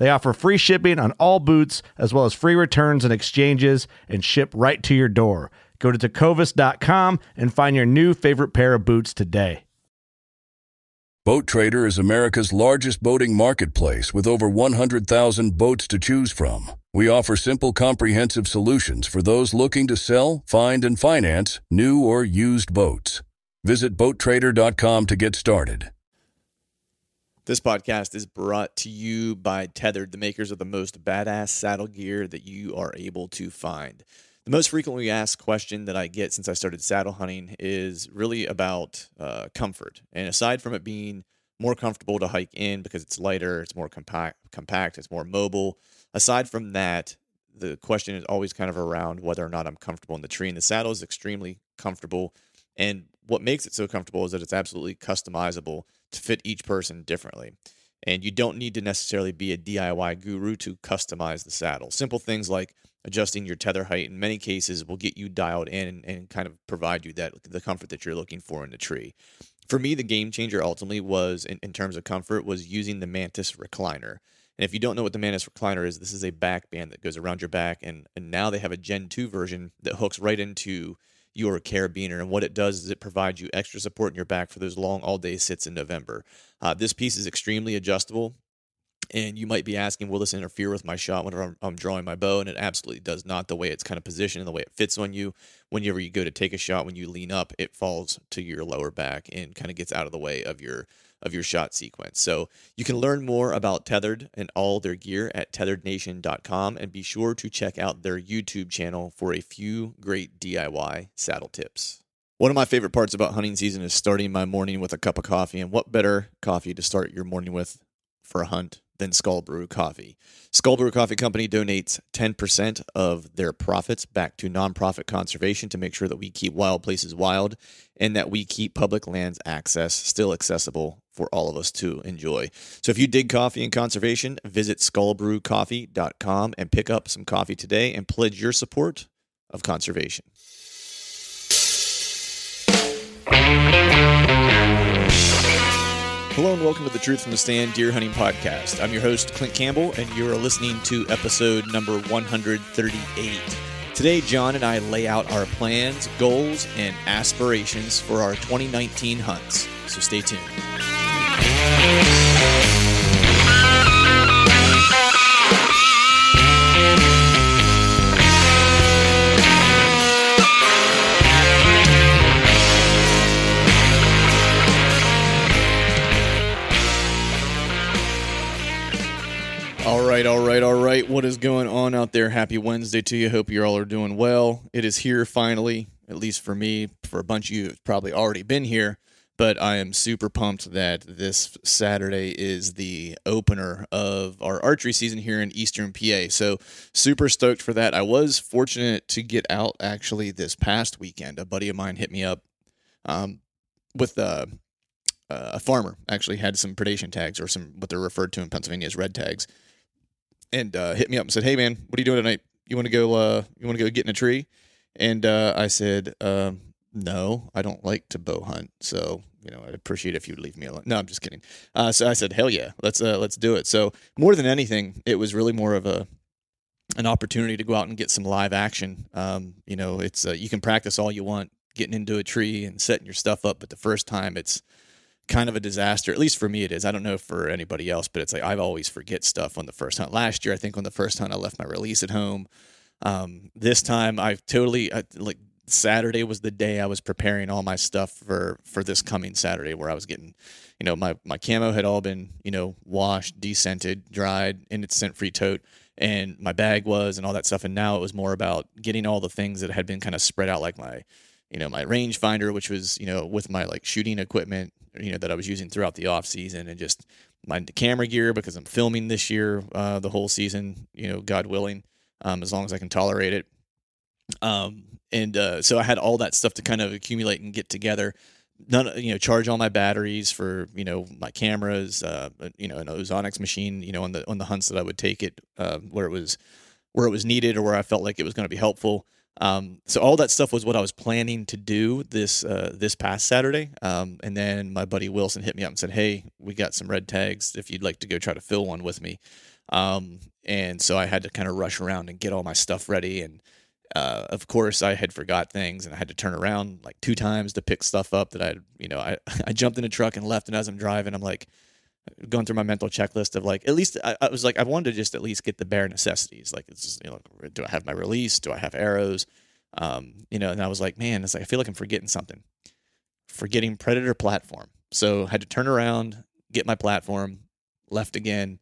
They offer free shipping on all boots, as well as free returns and exchanges, and ship right to your door. Go to Tecovas.com and find your new favorite pair of boots today. Boat Trader is America's largest boating marketplace with over 100,000 boats to choose from. We offer simple, comprehensive solutions for those looking to sell, find, and finance new or used boats. Visit BoatTrader.com to get started. This podcast is brought to you by Tethered, the makers of the most badass saddle gear that you are able to find. The most frequently asked question that I get since I started saddle hunting is really about comfort. And aside from it being more comfortable to hike in because it's lighter, it's more compact, it's more mobile, aside from that, the question is always kind of around whether or not I'm comfortable in the tree. And the saddle is extremely comfortable. And what makes it so comfortable is that it's absolutely customizable to fit each person differently. And you don't need to necessarily be a DIY guru to customize the saddle. Simple things like adjusting your tether height in many cases will get you dialed in and kind of provide you that the comfort that you're looking for in the tree. For me, the game changer ultimately was, in terms of comfort, was using the Mantis recliner. And if you don't know what the Mantis recliner is, this is a back band that goes around your back. And now they have a Gen 2 version that hooks right into your carabiner, and what it does is it provides you extra support in your back for those long all-day sits in November. This piece is extremely adjustable, and you might be asking, will this interfere with my shot whenever I'm drawing my bow? And it absolutely does not. The way it's kind of positioned and the way it fits on you, whenever you go to take a shot, when you lean up, it falls to your lower back and kind of gets out of the way of your shot sequence. So you can learn more about Tethered and all their gear at tetherednation.com, and be sure to check out their YouTube channel for a few great DIY saddle tips. One of my favorite parts about hunting season is starting my morning with a cup of coffee, and what better coffee to start your morning with for a hunt than Skull Brew Coffee. Skull Brew Coffee Company donates 10% of their profits back to nonprofit conservation to make sure that we keep wild places wild and that we keep public lands access still accessible for all of us to enjoy. So if you dig coffee and conservation, visit skullbrewcoffee.com and pick up some coffee today and pledge your support of conservation. Hello and welcome to the Truth from the Stand Deer Hunting Podcast. I'm your host, Clint Campbell, and you're listening to episode number 138. Today, John and I lay out our plans, goals, and aspirations for our 2019 hunts, so stay tuned. All right. What is going on out there? Happy Wednesday to you. Hope you all are doing well. It is here finally, at least for me. For a bunch of you, it's probably already been here, but I am super pumped that this Saturday is the opener of our archery season here in Eastern PA. So super stoked for that. I was fortunate to get out actually this past weekend. A buddy of mine hit me up with a farmer, actually had some predation tags, or some what they're referred to in Pennsylvania as red tags. And hit me up and said, "Hey man, what are you doing tonight? You want to go get in a tree?" And I said, "No, I don't like to bow hunt. So I'd appreciate it if you would leave me alone." No, I'm just kidding. So I said, "Hell yeah, let's do it." So more than anything, it was really more of an opportunity to go out and get some live action. It's you can practice all you want getting into a tree and setting your stuff up, but the first time it's kind of a disaster. At least for me it is. I don't know for anybody else, but it's like I've always forget stuff on the first hunt. Last year, I think on the first hunt, I left my release at home. This time I've totally, like Saturday was the day I was preparing all my stuff for this coming Saturday, where I was getting, you know, my camo had all been, you know, washed, descented, dried in its scent-free tote, and my bag was, and all that stuff. And now it was more about getting all the things that had been kind of spread out, like my, you know, my range finder, which was, you know, with my like shooting equipment, you know, that I was using throughout the off season, and just my camera gear, because I'm filming this year, the whole season, you know, God willing, as long as I can tolerate it. So I had all that stuff to kind of accumulate and get together. None, you know, charge all my batteries for, you know, my cameras, you know, an Ozonics machine, you know, on the hunts that I would take it, where it was needed or where I felt like it was going to be helpful. So all that stuff was what I was planning to do this past Saturday. And then my buddy Wilson hit me up and said, "Hey, we got some red tags if you'd like to go try to fill one with me." And so I had to kind of rush around and get all my stuff ready. And, of course I had forgot things, and I had to turn around like 2 times to pick stuff up that I jumped in a truck and left. And as I'm driving, I'm like going through my mental checklist of like, at least I was like, I wanted to just at least get the bare necessities. Like, it's just, you know, do I have my release? Do I have arrows? You know, and I was like, man, it's like, I feel like I'm forgetting something, forgetting Predator platform. So I had to turn around, get my platform, left again,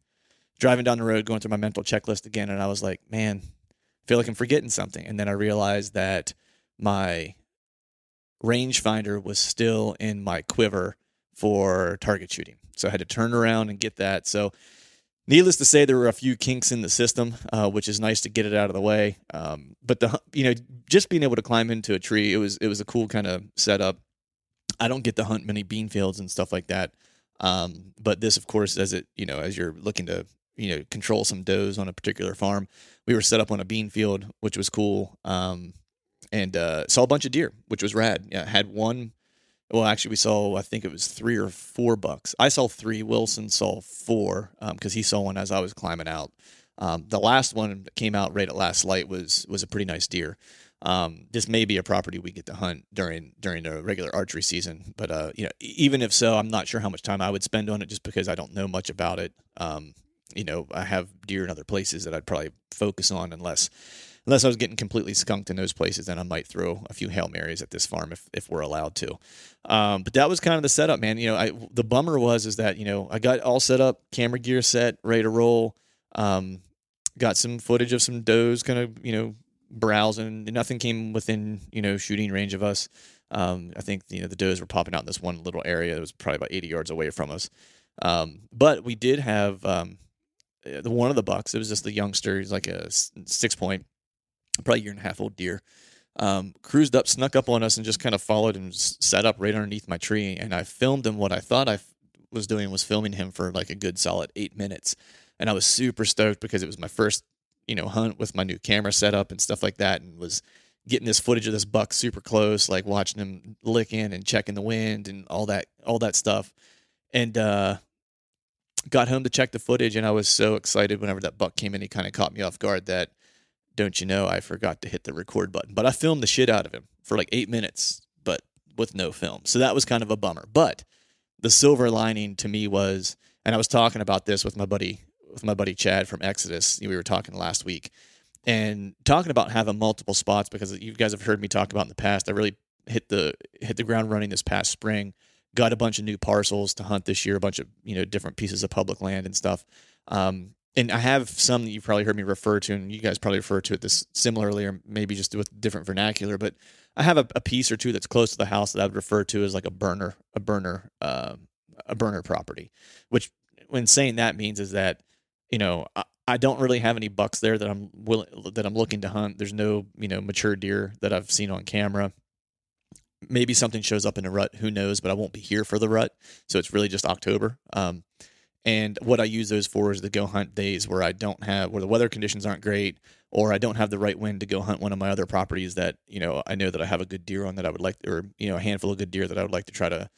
driving down the road, going through my mental checklist again. And I was like, man, I feel like I'm forgetting something. And then I realized that my rangefinder was still in my quiver for target shooting. So I had to turn around and get that. So needless to say, there were a few kinks in the system, which is nice to get it out of the way. But the, you know, just being able to climb into a tree, it was a cool kind of setup. I don't get to hunt many bean fields and stuff like that. But this, of course, as it, you know, as you're looking to, you know, control some does on a particular farm, we were set up on a bean field, which was cool. And saw a bunch of deer, which was rad. Yeah, had one. Well, actually, we saw, I think it was 3 or 4 bucks. I saw 3. Wilson saw 4 because he saw one as I was climbing out. The last one that came out right at last light was a pretty nice deer. This may be a property we get to hunt during the regular archery season, but you know, even if so, I'm not sure how much time I would spend on it just because I don't know much about it. You know, I have deer in other places that I'd probably focus on unless I was getting completely skunked in those places, then I might throw a few Hail Marys at this farm if we're allowed to. But that was kind of the setup, man. You know, the bummer was that, you know, I got all set up, camera gear set, ready to roll. Got some footage of some does kind of, you know, browsing. Nothing came within, you know, shooting range of us. I think, you know, the does were popping out in this one little area that was probably about 80 yards away from us. But we did have one of the bucks. It was just the youngster. He's like a 6-point. Probably 1.5 year old deer, cruised up, snuck up on us, and just kind of followed and sat up right underneath my tree. And I filmed him. What I thought I was doing was filming him for like a good solid 8 minutes. And I was super stoked because it was my first, you know, hunt with my new camera setup and stuff like that, and was getting this footage of this buck super close, like watching him licking and checking the wind and all that stuff. And got home to check the footage, and I was so excited whenever that buck came in. He kind of caught me off guard that, don't you know, I forgot to hit the record button, but I filmed the shit out of him for like 8 minutes, but with no film. So that was kind of a bummer, but the silver lining to me was, and I was talking about this with my buddy Chad from Exodus. We were talking last week and talking about having multiple spots, because you guys have heard me talk about in the past, I really hit the ground running this past spring, got a bunch of new parcels to hunt this year, a bunch of, you know, different pieces of public land and stuff. And I have some that you've probably heard me refer to, and you guys probably refer to it this similarly, or maybe just with different vernacular. But I have a piece or two that's close to the house that I would refer to as like a burner property. Which, when saying that, means is that, you know, I don't really have any bucks there that I'm looking to hunt. There's no, you know, mature deer that I've seen on camera. Maybe something shows up in a rut, who knows? But I won't be here for the rut, so it's really just October. And what I use those for is the go hunt days where I don't have, where the weather conditions aren't great, or I don't have the right wind to go hunt one of my other properties that, you know that I have a good deer on that I would like, or, you know, a handful of good deer that I would like to try to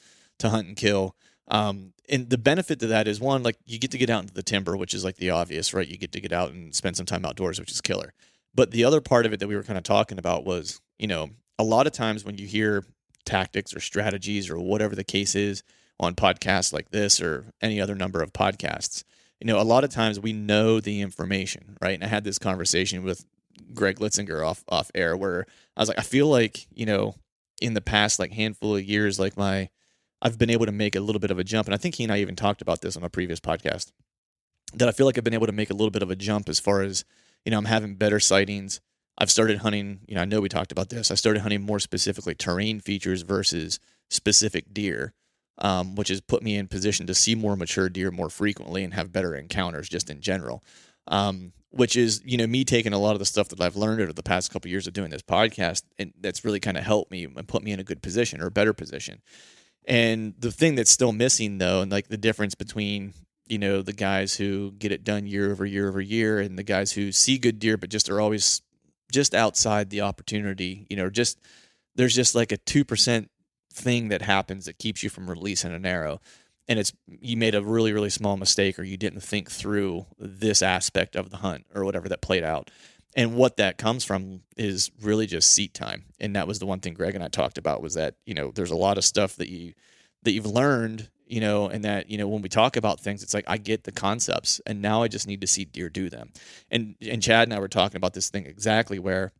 hunt and kill. And the benefit to that is, one, like you get to get out into the timber, which is like the obvious, right? You get to get out and spend some time outdoors, which is killer. But the other part of it that we were kind of talking about was, you know, a lot of times when you hear tactics or strategies or whatever the case is, on podcasts like this or any other number of podcasts, you know, a lot of times we know the information, right? And I had this conversation with Greg Litzinger off air, where I was like, I feel like, you know, in the past like handful of years, like I've been able to make a little bit of a jump. And I think he and I even talked about this on a previous podcast, that I feel like I've been able to make a little bit of a jump as far as, you know, I'm having better sightings. I've started hunting, you know, I know we talked about this. I started hunting more specifically terrain features versus specific deer, which has put me in position to see more mature deer more frequently and have better encounters just in general. Which is, you know, me taking a lot of the stuff that I've learned over the past couple of years of doing this podcast, and that's really kind of helped me and put me in a good position or a better position. And the thing that's still missing, though, and like the difference between, you know, the guys who get it done year over year over year and the guys who see good deer but just are always just outside the opportunity, you know, just there's just like a 2% thing that happens that keeps you from releasing an arrow. And it's, you made a really, really small mistake, or you didn't think through this aspect of the hunt or whatever that played out. And what that comes from is really just seat time. And that was the one thing Greg and I talked about, was that, you know, there's a lot of stuff that you've learned, you know, and that, you know, when we talk about things, it's like, I get the concepts, and now I just need to see deer do them. And Chad and I were talking about this thing exactly, where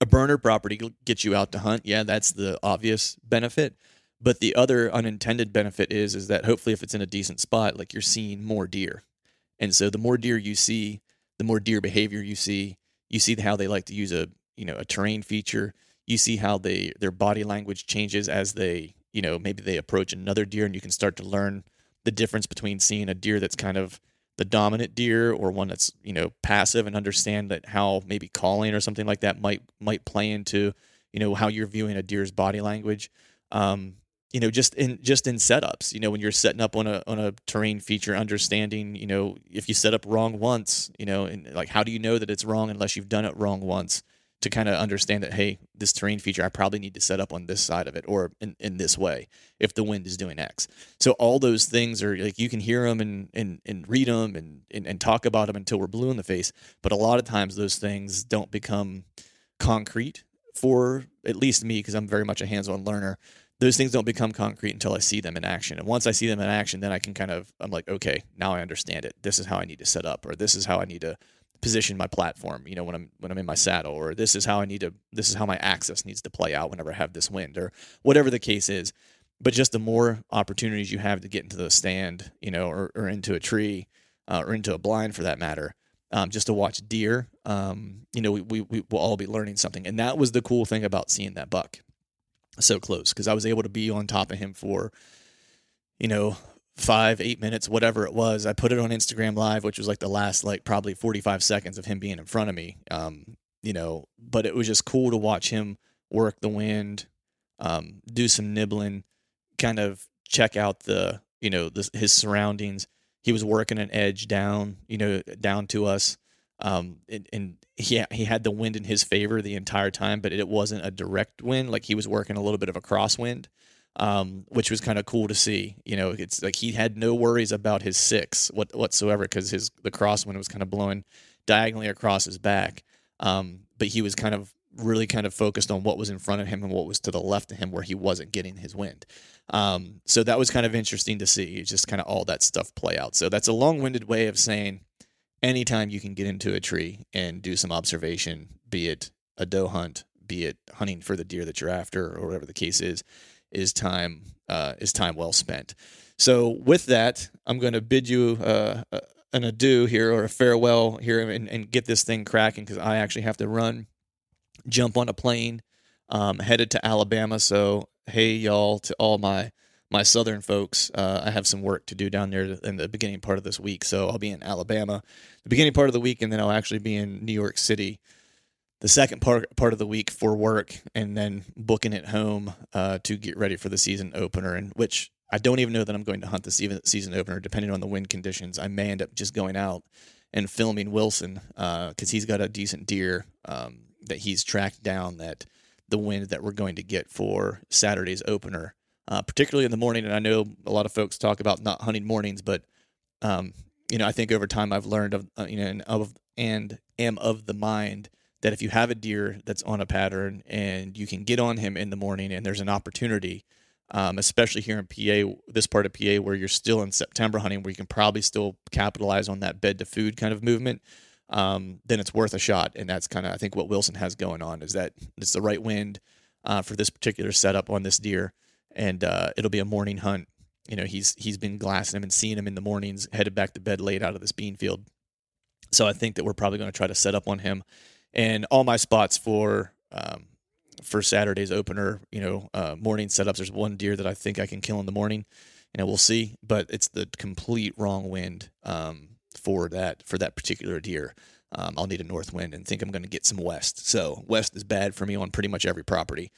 a burner property gets you out to hunt. Yeah, that's the obvious benefit. But the other unintended benefit is that hopefully if it's in a decent spot, like, you're seeing more deer. And so the more deer you see, the more deer behavior you see how they like to use a, you know, a terrain feature. You see how their body language changes as they, you know, maybe they approach another deer, and you can start to learn the difference between seeing a deer that's kind of the dominant deer or one that's, you know, passive, and understand that how maybe calling or something like that might play into, you know, how you're viewing a deer's body language. You know, just in setups, you know, when you're setting up on a terrain feature, understanding, you know, if you set up wrong once, you know, and like, how do you know that it's wrong unless you've done it wrong once, to kind of understand that, hey, this terrain feature, I probably need to set up on this side of it, or in this way, if the wind is doing X. So all those things are like, you can hear them and read them and talk about them until we're blue in the face. But a lot of times those things don't become concrete for at least me, because I'm very much a hands-on learner. Those things don't become concrete until I see them in action. And once I see them in action, then I can kind of, I'm like, okay, now I understand it. This is how I need to set up, or this is how I need to position my platform, you know, when I'm in my saddle, or this is how my axis needs to play out whenever I have this wind, or whatever the case is. But just the more opportunities you have to get into the stand, you know, or into a tree, or into a blind for that matter, just to watch deer, you know, we will all be learning something. And that was the cool thing about seeing that buck so close, because I was able to be on top of him for, you know, 5-8 minutes, whatever it was. I put it on Instagram Live, which was like the last, like, probably 45 seconds of him being in front of me. You know, but it was just cool to watch him work the wind, do some nibbling, kind of check out the, you know, his surroundings. He was working an edge down, you know, down to us. And he had the wind in his favor the entire time, but it wasn't a direct wind. Like, he was working a little bit of a crosswind, which was kind of cool to see. You know, it's like he had no worries about his six whatsoever, because the crosswind was kind of blowing diagonally across his back. But he was kind of really kind of focused on what was in front of him and what was to the left of him, where he wasn't getting his wind. So that was kind of interesting to see, just kind of all that stuff play out. So that's a long-winded way of saying, anytime you can get into a tree and do some observation, be it a doe hunt, be it hunting for the deer that you're after, or whatever the case is time well spent. So with that, I'm going to bid you an adieu here, or a farewell here, and get this thing cracking, because I actually have to jump on a plane, headed to Alabama. So hey, y'all, to all my southern folks, I have some work to do down there in the beginning part of this week. So I'll be in Alabama the beginning part of the week, and then I'll actually be in New York City the second part of the week for work, and then booking it home to get ready for the season opener, and which I don't even know that I'm going to hunt the season opener. Depending on the wind conditions, I may end up just going out and filming Wilson, because he's got a decent deer that he's tracked down, that the wind that we're going to get for Saturday's opener. Particularly in the morning. And I know a lot of folks talk about not hunting mornings, but, you know, I think over time I've learned of, you know, and am of the mind that if you have a deer that's on a pattern and you can get on him in the morning, and there's an opportunity, especially here in PA, this part of PA where you're still in September hunting, where you can probably still capitalize on that bed to food kind of movement. then it's worth a shot. And that's kind of, I think, what Wilson has going on, is that it's the right wind for this particular setup on this deer. And it'll be a morning hunt. You know, he's been glassing him and seeing him in the mornings, headed back to bed late out of this bean field. So I think that we're probably going to try to set up on him. And all my spots for Saturday's opener, you know, morning setups, there's one deer that I think I can kill in the morning. You know, we'll see, but it's the complete wrong wind for that particular deer. I'll need a north wind and think I'm going to get some west. So west is bad for me on pretty much every property.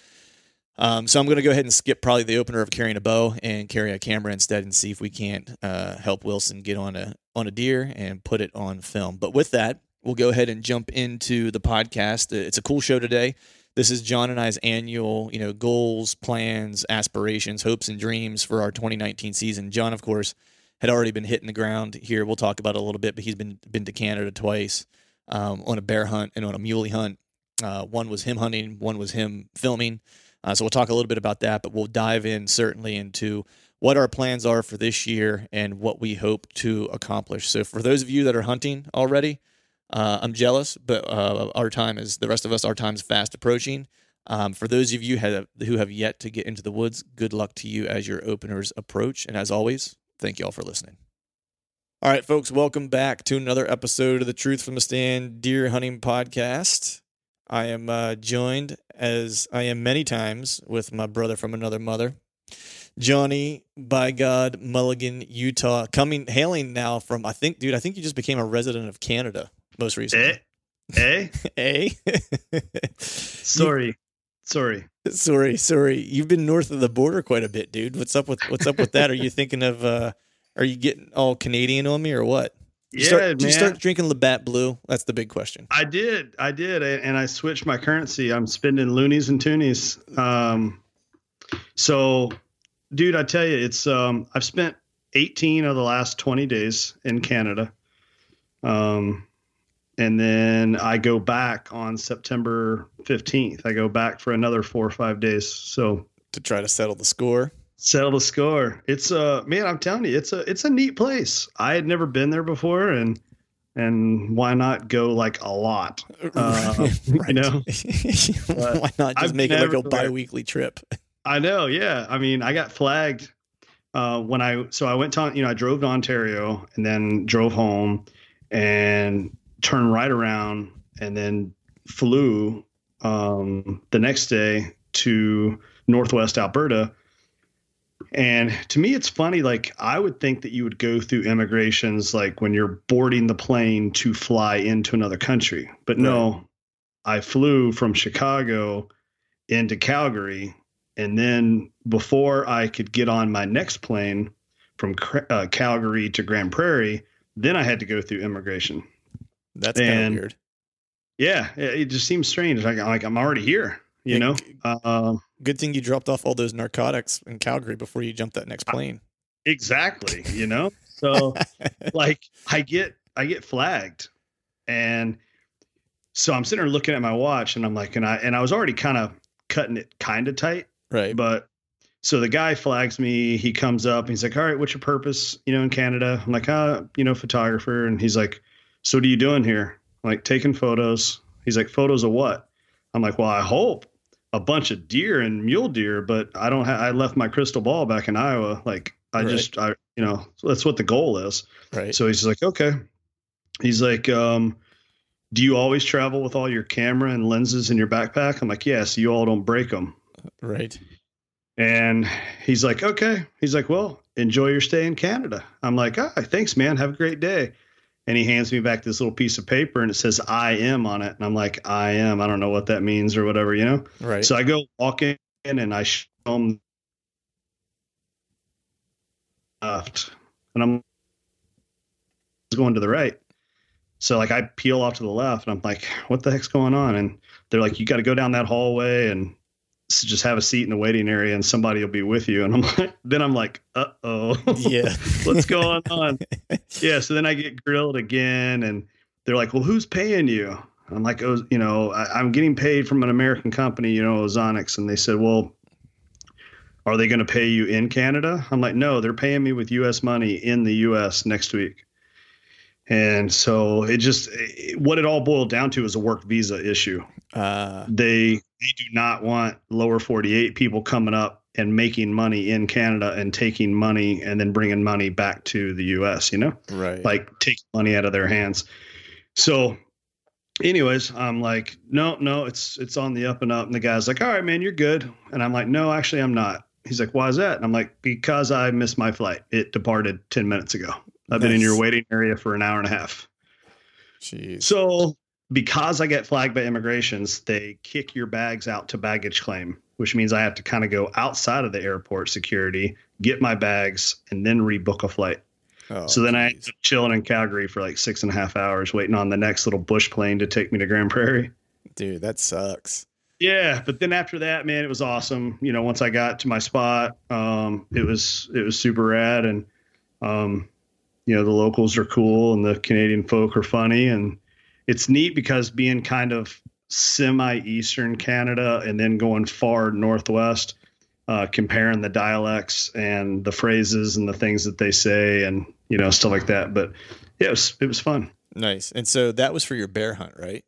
So I'm going to go ahead and skip probably the opener of carrying a bow and carry a camera instead, and see if we can't help Wilson get on a deer and put it on film. But with that, we'll go ahead and jump into the podcast. It's a cool show today. This is John and I's annual, you know, goals, plans, aspirations, hopes, and dreams for our 2019 season. John, of course, had already been hitting the ground here. We'll talk about it a little bit, but he's been to Canada twice on a bear hunt and on a muley hunt. One was him hunting, one was him filming. So we'll talk a little bit about that, but we'll dive in certainly into what our plans are for this year and what we hope to accomplish. So for those of you that are hunting already, I'm jealous, but our time is, the rest of us, our time is fast approaching. For those of you who have yet to get into the woods, good luck to you as your openers approach. And as always, thank you all for listening. All right, folks, welcome back to another episode of the Truth from the Stand Deer Hunting Podcast. I am joined, as I am many times, with my brother from another mother, Johnny, by God, Mulligan, Utah, hailing now from, I think you just became a resident of Canada most recently. Sorry. You've been north of the border quite a bit, dude. What's up with that? Are you thinking of, are you getting all Canadian on me or what? Did you start drinking Labatt Blue? That's the big question. I did. And I switched my currency. I'm spending loonies and toonies. So, dude, I tell you, it's, I've spent 18 of the last 20 days in Canada. And then I go back on September 15th. I go back for another 4 or 5 days. So to try to settle the score. It's man, I'm telling you, it's a neat place. I had never been there before, and why not go like a lot? Right. You know, why not just make it like a biweekly trip? I know. Yeah. I mean, I got flagged when I went to, you know, I drove to Ontario and then drove home and turned right around and then flew the next day to Northwest Alberta. And to me, it's funny, like I would think that you would go through immigrations, like when you're boarding the plane to fly into another country. But no, right. I flew from Chicago into Calgary. And then before I could get on my next plane from Calgary to Grand Prairie, then I had to go through immigration. That's kind of weird. Yeah, it just seems strange. Like I'm already here, you know? Good thing you dropped off all those narcotics in Calgary before you jumped that next plane. Exactly. You know, so like I get flagged, and so I'm sitting there looking at my watch, and I'm like, and I was already kind of cutting it kind of tight. Right. But so the guy flags me, he comes up and he's like, all right, what's your purpose, you know, in Canada? I'm like, you know, photographer. And he's like, so what are you doing here? I'm like, taking photos. He's like, photos of what? I'm like, well, I hope a bunch of deer and mule deer, but I left my crystal ball back in Iowa. Like I you know, that's what the goal is. Right. So he's like, okay. He's like, do you always travel with all your camera and lenses in your backpack? I'm like, yes, you all don't break them. Right. And he's like, okay. He's like, well, enjoy your stay in Canada. I'm like, ah, thanks, man. Have a great day. And he hands me back this little piece of paper, and it says I am on it. And I'm like, I am. I don't know what that means or whatever, you know? Right. So I go walk in, and I show him. Left, and I'm going to the right. So, like, I peel off to the left, and I'm like, what the heck's going on? And they're like, you got to go down that hallway and just have a seat in the waiting area, and somebody will be with you. And I'm like, uh-oh, yeah, what's going on? Yeah. So then I get grilled again, and they're like, well, who's paying you? And I'm like, oh, you know, I'm getting paid from an American company, you know, Ozonics. And they said, well, are they going to pay you in Canada? I'm like, no, they're paying me with U.S. money in the U.S. next week. And so it just, what it all boiled down to is a work visa issue. They do not want lower 48 people coming up and making money in Canada and taking money and then bringing money back to the U.S., you know, right? Like take money out of their hands. So anyways, I'm like, no, it's on the up and up. And the guy's like, all right, man, you're good. And I'm like, no, actually I'm not. He's like, why is that? And I'm like, because I missed my flight. It departed 10 minutes ago. I've been in your waiting area for an hour and a half. Jeez. So because I get flagged by immigrations, they kick your bags out to baggage claim, which means I have to kind of go outside of the airport security, get my bags, and then rebook a flight. Oh, so then I ended up chilling in Calgary for like 6.5 hours waiting on the next little bush plane to take me to Grand Prairie. Dude, that sucks. Yeah. But then after that, man, it was awesome. You know, once I got to my spot, it was super rad. And, you know, the locals are cool and the Canadian folk are funny, and it's neat because being kind of semi-Eastern Canada and then going far Northwest, comparing the dialects and the phrases and the things that they say and, you know, stuff like that. But yeah, it was fun. Nice. And so that was for your bear hunt, right?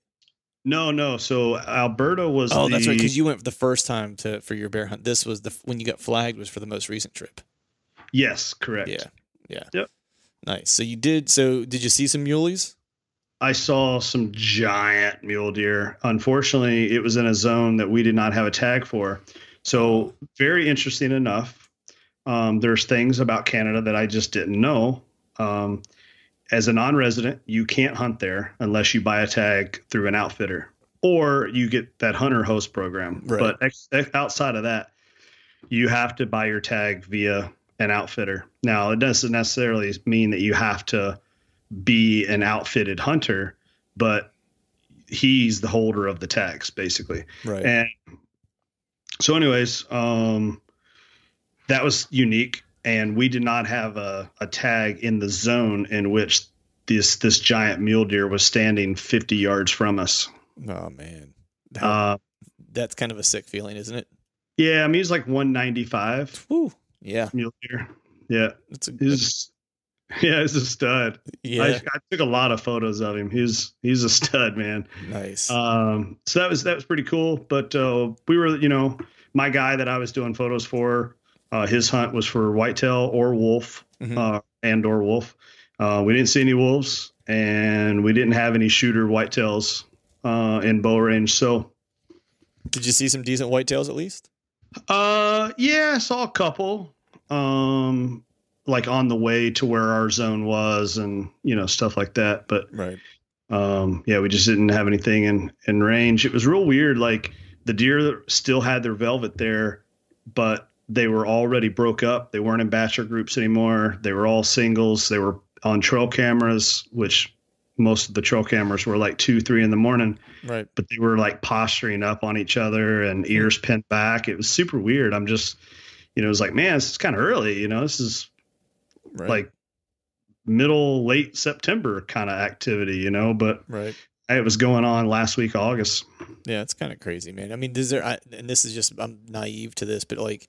No. So Alberta was, oh, that's right. 'Cause you went the first time for your bear hunt. This was when you got flagged was for the most recent trip. Yes. Correct. Yeah. Yeah. Yep. Nice. So did you see some muleys? I saw some giant mule deer. Unfortunately, it was in a zone that we did not have a tag for. So very interesting enough. There's things about Canada that I just didn't know. As a non-resident, you can't hunt there unless you buy a tag through an outfitter or you get that hunter host program. Right. But outside of that, you have to buy your tag via an outfitter. Now, it doesn't necessarily mean that you have to be an outfitted hunter, but he's the holder of the tags basically. Right. And so anyways, that was unique, and we did not have a tag in the zone in which this giant mule deer was standing 50 yards from us. Oh man. That's kind of a sick feeling, isn't it? Yeah. I mean, he's like 195. Woo. Yeah. Mule deer. Yeah. He's a stud. Yeah. I took a lot of photos of him. He's a stud, man. Nice. So that was pretty cool. But we were, you know, my guy that I was doing photos for, his hunt was for whitetail or wolf, mm-hmm. and/or wolf. We didn't see any wolves, and we didn't have any shooter whitetails in bow range. So, did you see some decent whitetails at least? Yeah, I saw a couple. Like on the way to where our zone was and, you know, stuff like that. But right. Yeah, we just didn't have anything in range. It was real weird. Like the deer still had their velvet there, but they were already broke up. They weren't in bachelor groups anymore. They were all singles. They were on trail cameras, which most of the trail cameras were like 2-3 in the morning, right? But they were like posturing up on each other and ears pinned back. It was super weird. I'm just, you know, it was like, man, this is kind of early, you know, this is, right. Like middle, late September kind of activity, you know, but right. It was going on last week, August. Yeah. It's kind of crazy, man. I mean, I'm naive to this, but like,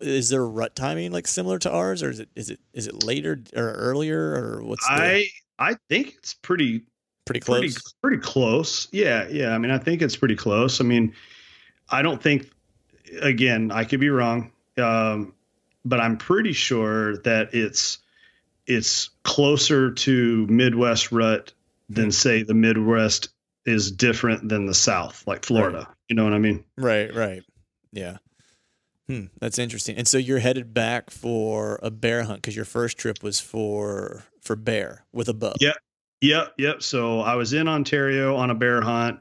is there rut timing like similar to ours, or is it later or earlier, or what's I think it's pretty close. Pretty close. Yeah. Yeah. I mean, I think it's pretty close. I mean, I don't think, again, I could be wrong. But I'm pretty sure that it's closer to Midwest rut than say the Midwest is different than the South, like Florida. Right. You know what I mean? Right, right. Yeah. That's interesting. And so you're headed back for a bear hunt because your first trip was for bear with a buck. Yep. So I was in Ontario on a bear hunt.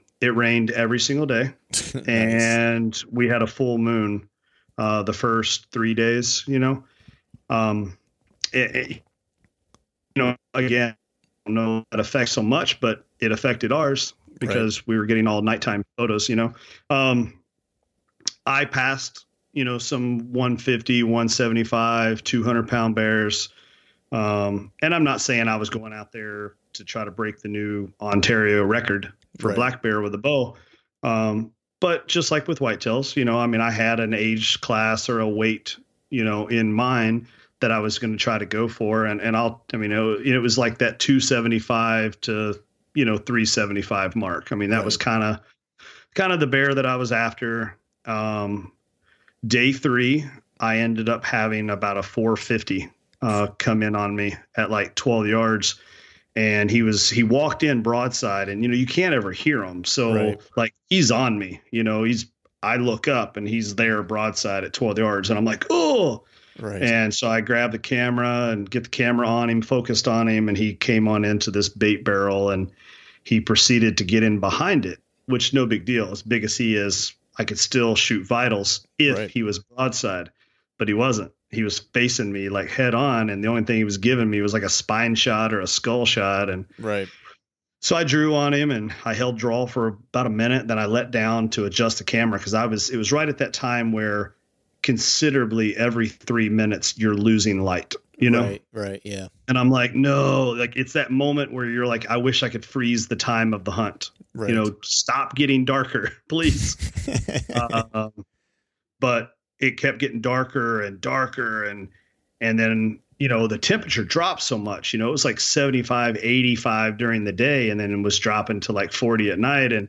It rained every single day. Nice. And we had a full moon. The first 3 days, you know, you know, again, I don't know that affects so much, but it affected ours because right. We were getting all nighttime photos, you know, I passed, you know, some 150, 175, 200-pound bears. And I'm not saying I was going out there to try to break the new Ontario record for right. Black bear with a bow. But just like with whitetails, you know, I mean, I had an age class or a weight, you know, in mind that I was going to try to go for. And it was like that 275 to, 375 mark. I mean, that was kind of the bear that I was after. Day three, I ended up having about a 450 come in on me at like 12 yards. And he walked in broadside, and, you can't ever hear him. So he's on me, I look up and he's there broadside at 12 yards, and I'm like, oh, right. And so I grab the camera and get the camera on him, focused on him. And he came on into this bait barrel, and he proceeded to get in behind it, which no big deal. As big as he is, I could still shoot vitals if he was broadside, but he wasn't. He was facing me like head on. And the only thing he was giving me was like a spine shot or a skull shot. And so I drew on him, and I held draw for about a minute. Then I let down to adjust the camera, because it was right at that time where considerably every 3 minutes you're losing light, Right. Yeah. And I'm like, no, like it's that moment where you're like, I wish I could freeze the time of the hunt, stop getting darker, please. But it kept getting darker and darker. And then, the temperature dropped so much, it was like 75, 85 during the day. And then it was dropping to like 40 at night. And,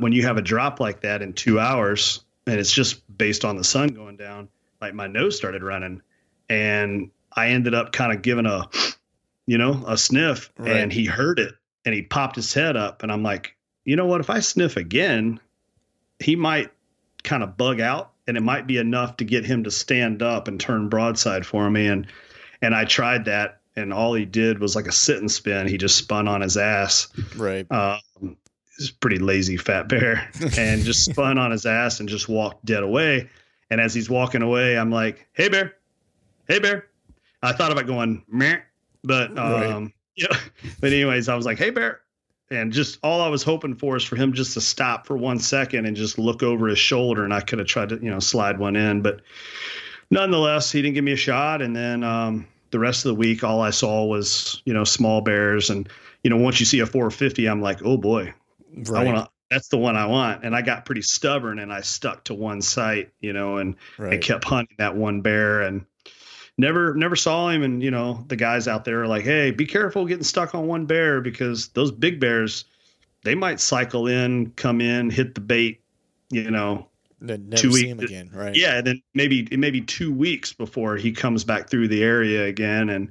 when you have a drop like that in 2 hours, and it's just based on the sun going down, like my nose started running, and I ended up kind of giving a sniff, and he heard it, and he popped his head up, and I'm like, you know what, if I sniff again, he might kind of bug out, and it might be enough to get him to stand up and turn broadside for me. And I tried that, and all he did was like a sit and spin. He just spun on his ass. Right. He's a pretty lazy fat bear, and just spun on his ass and just walked dead away. And as he's walking away, I'm like, Hey bear. I thought about going meh, but, but anyways, I was like, hey bear. And just all I was hoping for is for him just to stop for 1 second and just look over his shoulder. And I could have tried to, slide one in, but nonetheless, he didn't give me a shot. And then, the rest of the week, all I saw was, small bears. And, once you see a 450, I'm like, oh boy. Right. That's the one I want. And I got pretty stubborn, and I stuck to one site, and I kept hunting that one bear, and never saw him. And, the guys out there are like, hey, be careful getting stuck on one bear, because those big bears, they might cycle in, come in, hit the bait, never 2 weeks, see him again. Right. Yeah. And then maybe 2 weeks before he comes back through the area again.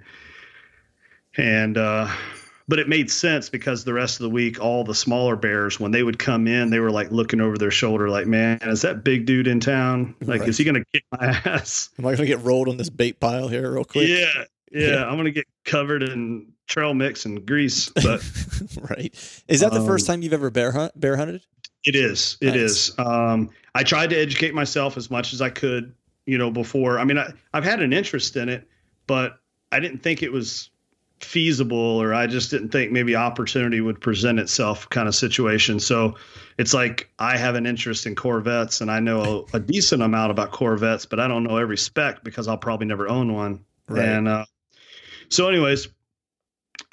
But it made sense, because the rest of the week, all the smaller bears, when they would come in, they were like looking over their shoulder like, man, is that big dude in town? Like, is he going to kick my ass? Am I going to get rolled on this bait pile here real quick? Yeah. I'm going to get covered in trail mix and grease. But right. Is that the first time you've ever bear hunted? It is. It is. I tried to educate myself as much as I could, before. I mean, I've had an interest in it, but I didn't think it was feasible, or I just didn't think maybe opportunity would present itself kind of situation. So it's like, I have an interest in Corvettes, and I know a decent amount about Corvettes, but I don't know every spec, because I'll probably never own one. Right. And, so anyways,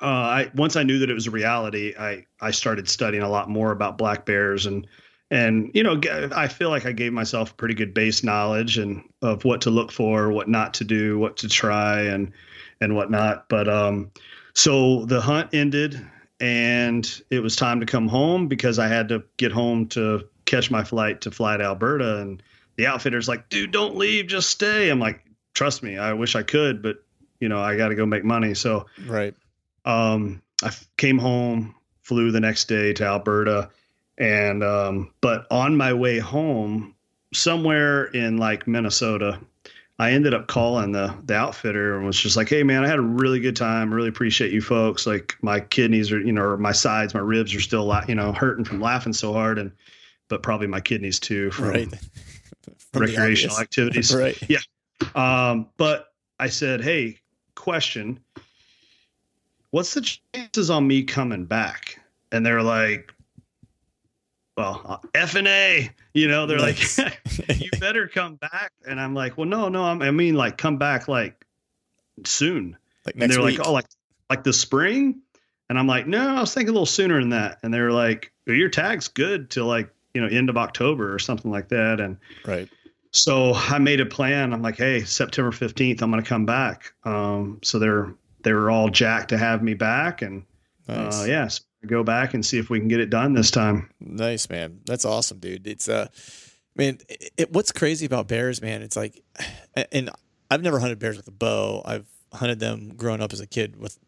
once I knew that it was a reality, I started studying a lot more about black bears, and, I feel like I gave myself pretty good base knowledge and of what to look for, what not to do, what to try, and whatnot. But, so the hunt ended, and it was time to come home, because I had to get home to catch my flight to fly to Alberta. And the outfitter's like, dude, don't leave, just stay. I'm like, trust me, I wish I could, but I got to go make money. So, I came home, flew the next day to Alberta. And, but on my way home, somewhere in like Minnesota, I ended up calling the outfitter and was just like, hey man, I had a really good time. Really appreciate you folks. Like my kidneys are, or my sides, my ribs are still, hurting from laughing so hard. And, but probably my kidneys too, from recreational activities. Right. Yeah. But I said, hey, question, what's the chances on me coming back? And they're like, well, F and A, they're like, you better come back. And I'm like, well, no, I mean, like, come back like soon. Like next and they're week. Like, oh, like the spring. And I'm like, no, I was thinking a little sooner than that. And they're like, well, your tag's good till like, end of October or something like that. And So I made a plan. I'm like, hey, September 15th, I'm going to come back. So they were all jacked to have me back. And nice. So go back and see if we can get it done this time. Nice, man. That's awesome, dude. It's man, what's crazy about bears, man, it's like, and I've never hunted bears with a bow. I've hunted them growing up as a kid with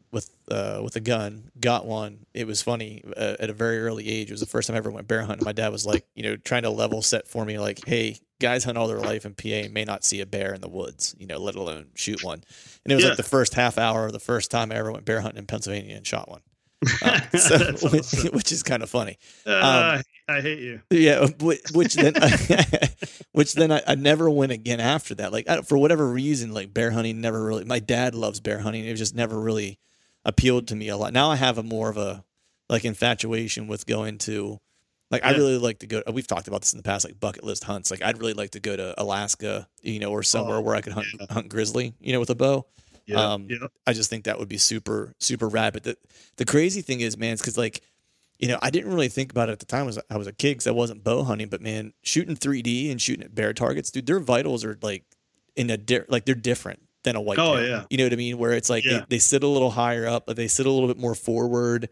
a gun, got one. It was funny at a very early age. It was the first time I ever went bear hunting. My dad was like, you know, trying to level set for me. Like, hey, guys hunt all their life in PA and may not see a bear in the woods, you know, let alone shoot one. And it was like the first half hour of the first time I ever went bear hunting in Pennsylvania and shot one. So, which is kind of funny. I hate you. Yeah. Which then I never went again after that. Like for whatever reason, like bear hunting never really, my dad loves bear hunting. It just never really appealed to me a lot. Now I have a more of a like infatuation with going to like, I really like to go, we've talked about this in the past, like bucket list hunts. Like I'd really like to go to Alaska, you know, or somewhere where I could hunt grizzly, you know, with a bow. Yeah, I just think that would be super, super rad. But the crazy thing is, man, it's because like, you know, I didn't really think about it at the time. I was a kid because I wasn't bow hunting. But man, shooting 3D and shooting at bear targets, dude, their vitals are like they're different than a whitetail. Oh yeah, you know what I mean? Where it's like they sit a little higher up, but they sit a little bit more forward.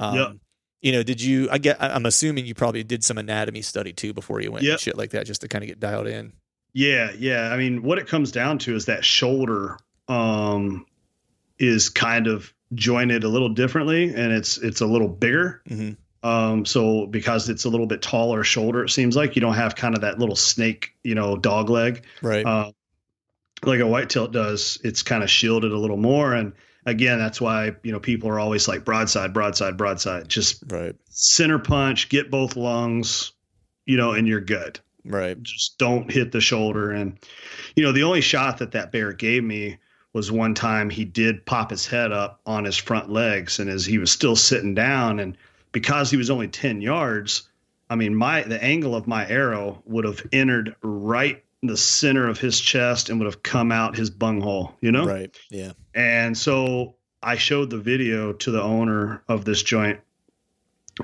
You know, I'm assuming you probably did some anatomy study too before you went and shit like that just to kind of get dialed in. Yeah. I mean, what it comes down to is that shoulder is kind of jointed a little differently and it's a little bigger. Mm-hmm. So because it's a little bit taller shoulder, it seems like you don't have kind of that little snake, you know, dog leg, right? Like a whitetail does. It's kind of shielded a little more. And again, that's why, you know, people are always like broadside, just center punch, get both lungs, you know, and you're good. Right. Just don't hit the shoulder. And, you know, the only shot that bear gave me was one time he did pop his head up on his front legs, and as he was still sitting down, and because he was only 10 yards, I mean, the angle of my arrow would have entered right in the center of his chest and would have come out his bunghole, you know? Right. Yeah. And so I showed the video to the owner of this joint,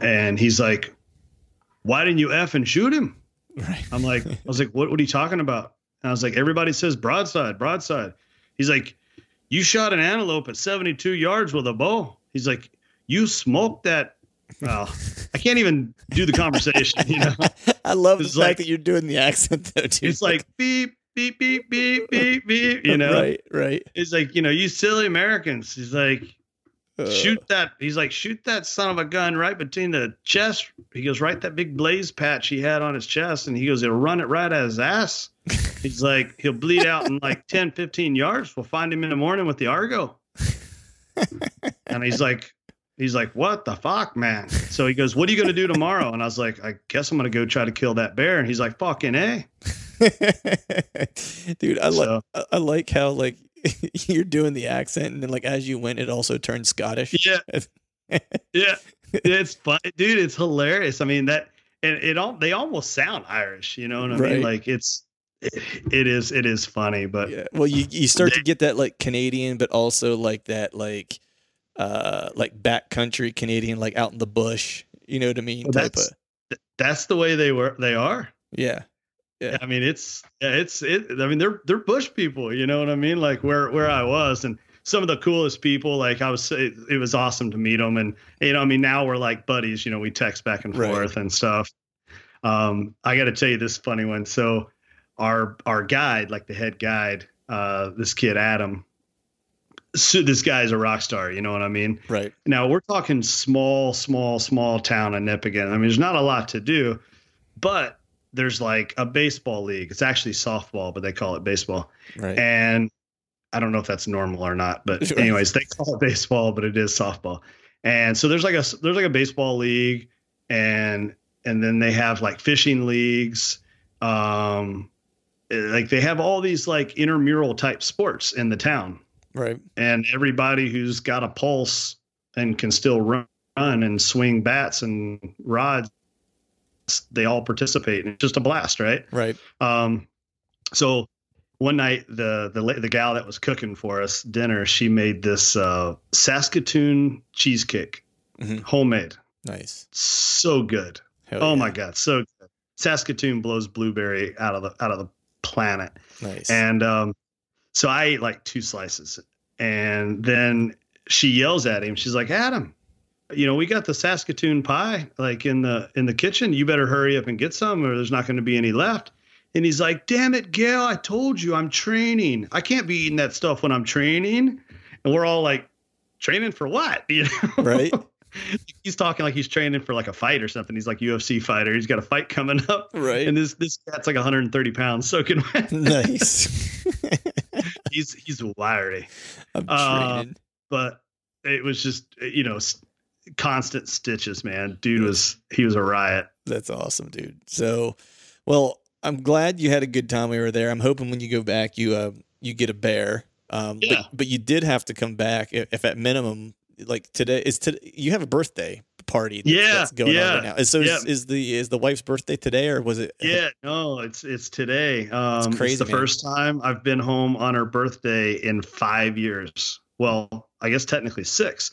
and he's like, "Why didn't you effing shoot him?" Right. I was like, what are you talking about? And I was like, "Everybody says broadside. He's like, "You shot an antelope at 72 yards with a bow." He's like, "You smoked that." Well, I can't even do the conversation. You know, I love the fact that you're doing the accent though, too. It's like beep, beep, beep, beep, beep, beep. You know, right. It's like, you know, "You silly Americans." He's like, "Shoot that." He's like, "Shoot that son of a gun right between the chest." He goes, "Right, that big blaze patch he had on his chest." And he goes, "He'll run it right at his ass." He's like, "He'll bleed out in like 10, 15 yards. We'll find him in the morning with the Argo." And he's like, "What the fuck, man?" So he goes, "What are you going to do tomorrow?" And I was like, "I guess I'm going to go try to kill that bear." And he's like, "Fucking A." Dude, I like how like you're doing the accent. And then like, as you went, it also turned Scottish. Yeah. Yeah. It's fun. Dude, it's hilarious. I mean that, and they almost sound Irish, you know what I mean? Like it is funny, but yeah. Well, you start to get that like Canadian, but also like that, like backcountry Canadian, like out in the bush, you know what I mean? Well, that's the way they are. Yeah. Yeah. I mean, they're bush people, you know what I mean? Like where I was, and some of the coolest people, like it was awesome to meet them. And, you know, I mean, now we're like buddies, you know, we text back and forth and stuff. I got to tell you this funny one. So, our guide, like the head guide, this kid, Adam, so this guy's a rock star. You know what I mean? Right. Now we're talking small town in Nipigon. I mean, there's not a lot to do, but there's like a baseball league. It's actually softball, but they call it baseball. Right. And I don't know if that's normal or not, but anyways, they call it baseball, but it is softball. And so there's like a baseball league, and then they have like fishing leagues. Like they have all these like intramural type sports in the town. Right. And everybody who's got a pulse and can still run and swing bats and rods, they all participate. And it's just a blast. Right. Right. So one night the gal that was cooking for us dinner, she made this, Saskatoon cheesecake, homemade. Nice. So good. Hell my God. So good. Saskatoon blows blueberry out of the planet. Nice. And so I ate like 2 slices, and then she yells at him. She's like, Adam, you know, we got the Saskatoon pie, like in the kitchen, you better hurry up and get some or there's not going to be any left. And he's like, damn it, Gail, I told you I'm training. I can't be eating that stuff when I'm training. And we're all like, training for what? You know? Right. He's talking like he's training for like a fight or something. He's like UFC fighter. He's got a fight coming up. Right. And this cat's like 130 pounds soaking wet. Nice. He's wiry. I'm training. But it was just, you know, constant stitches, man. Dude he was a riot. That's awesome, dude. So, well, I'm glad you had a good time. We were there. I'm hoping when you go back, you get a bear. Yeah. But you did have to come back if at minimum, like today, you have a birthday party that's going on right now. And so is the wife's birthday today, or was it? Yeah, no, it's today. It's crazy. It's the first time I've been home on her birthday in 5 years. Well, I guess technically 6,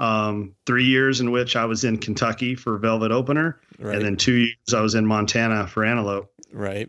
3 years in which I was in Kentucky for Velvet Opener. Right. And then 2 years I was in Montana for Antelope. Right.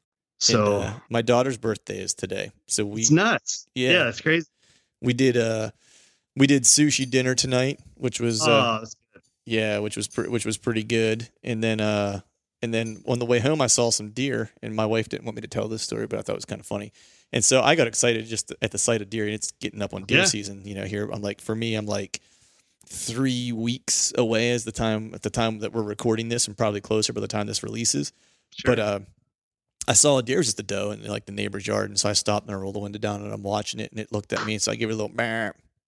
So and, my daughter's birthday is today. So it's nuts. Yeah, it's crazy. We did sushi dinner tonight, which was which was pretty good. And then on the way home I saw some deer, and my wife didn't want me to tell this story, but I thought it was kind of funny. And so I got excited just at the sight of deer, and it's getting up on deer season, you know, here. I'm like, for me, I'm like 3 weeks away as the time at the time that we're recording this, and probably closer by the time this releases. Sure. But I saw a deer, was just a doe in like the neighbor's yard. And so I stopped and I rolled the window down and I'm watching it, and it looked at me. And so I gave her a little,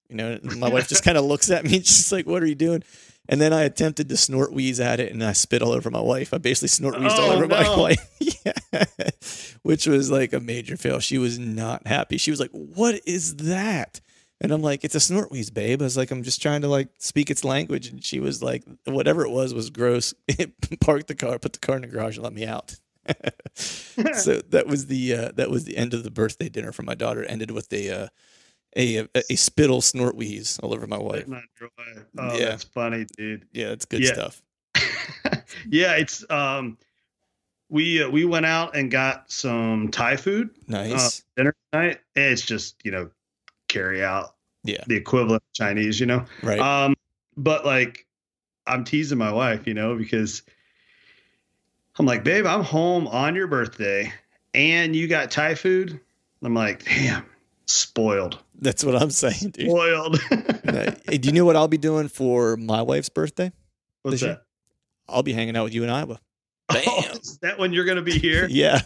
you know, and my wife just kind of looks at me and she's like, what are you doing? And then I attempted to snort wheeze at it, and I spit all over my wife. I basically snort wheezed all over my wife. Yeah. Which was like a major fail. She was not happy. She was like, what is that? And I'm like, it's a snort wheeze, babe. I was like, I'm just trying to like speak its language. And she was like, whatever it was gross. It parked the car, put the car in the garage, and let me out. So that was the end of the birthday dinner for my daughter. It ended with a spittle snort wheeze all over my wife. Oh, yeah. That's funny, dude. Yeah, that's good stuff. Yeah, it's we went out and got some Thai food. Nice dinner tonight. It's just, you know, carry out. Yeah, the equivalent of Chinese, you know. Right. But like I'm teasing my wife, you know, because I'm like, babe, I'm home on your birthday and you got Thai food. I'm like, damn, spoiled. That's what I'm saying, dude. Spoiled. Hey, do you know what I'll be doing for my wife's birthday? What's that? Year? I'll be hanging out with you in Iowa. Bam. Oh, is that when you're going to be here? Yeah,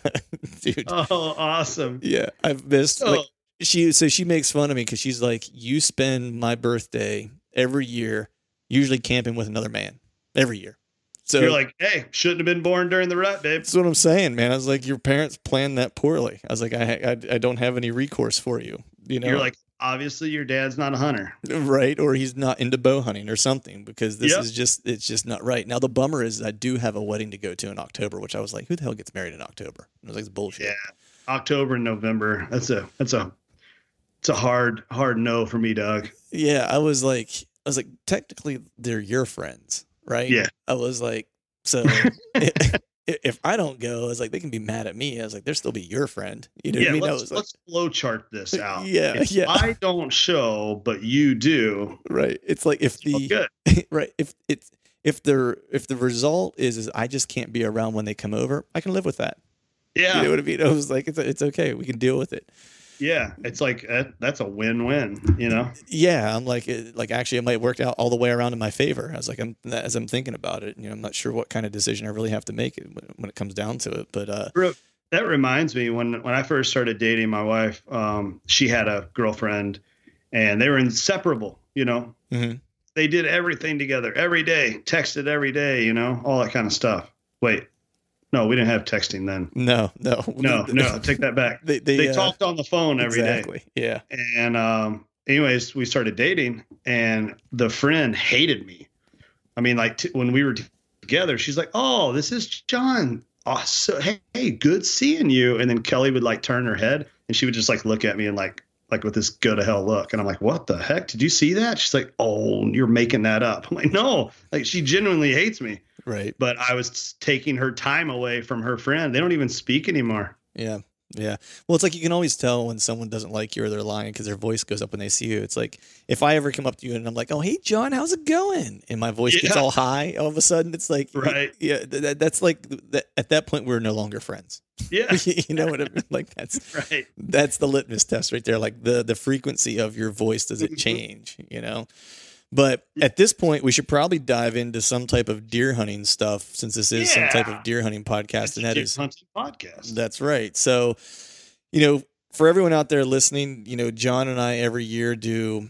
dude. Oh, awesome. Yeah, I've missed. Oh. Like, she makes fun of me because she's like, you spend my birthday every year, usually camping with another man every year. So you're like, hey, shouldn't have been born during the rut, babe. That's what I'm saying, man. I was like, your parents planned that poorly. I was like, I don't have any recourse for you. You know, you're like, obviously your dad's not a hunter, right? Or he's not into bow hunting or something, because this is just, it's just not right. Now the bummer is I do have a wedding to go to in October, which I was like, who the hell gets married in October? And I was like, it's bullshit. Yeah, October and November. It's a hard no for me, Doug. Yeah, I was like, technically they're your friends. Right. Yeah. I was like, so if I don't go, I was like, they can be mad at me. I was like, they'll still be your friend. You know what I mean? Let's flowchart this out. Yeah. If I don't show, but you do. Right. It's like if the result is I just can't be around when they come over, I can live with that. Yeah. You know what I mean? I was like, it's okay. We can deal with it. Yeah, it's like that's a win-win, you know. Yeah, I'm like, actually, it might work out all the way around in my favor. I was like, as I'm thinking about it, you know, I'm not sure what kind of decision I really have to make when it comes down to it. But that reminds me, when I first started dating my wife, she had a girlfriend, and they were inseparable. You know, They did everything together every day, texted every day, you know, all that kind of stuff. Wait, No, we didn't have texting then. No. Take that back. They talked on the phone every day. Yeah. And anyways, we started dating, and the friend hated me. I mean, like when we were together, she's like, "Oh, this is John. Oh, so, hey, good seeing you." And then Kelly would like turn her head, and she would just like look at me and like with this go to hell look. And I'm like, "What the heck? Did you see that?" She's like, "Oh, you're making that up." I'm like, "No, like she genuinely hates me." Right. But I was taking her time away from her friend. They don't even speak anymore. Yeah. Yeah. Well, it's like you can always tell when someone doesn't like you or they're lying because their voice goes up when they see you. It's like if I ever come up to you and I'm like, "Oh, hey, John, how's it going?" And my voice gets all high all of a sudden. It's like, right. Yeah. That's like at that point, we're no longer friends. Yeah. You know what I mean? Like that's right. That's the litmus test right there. Like the frequency of your voice, does it change, you know? But at this point, we should probably dive into some type of deer hunting stuff, since this is some type of deer hunting podcast. It's and that is hunting podcast. That's right. So, you know, for everyone out there listening, you know, John and I every year do,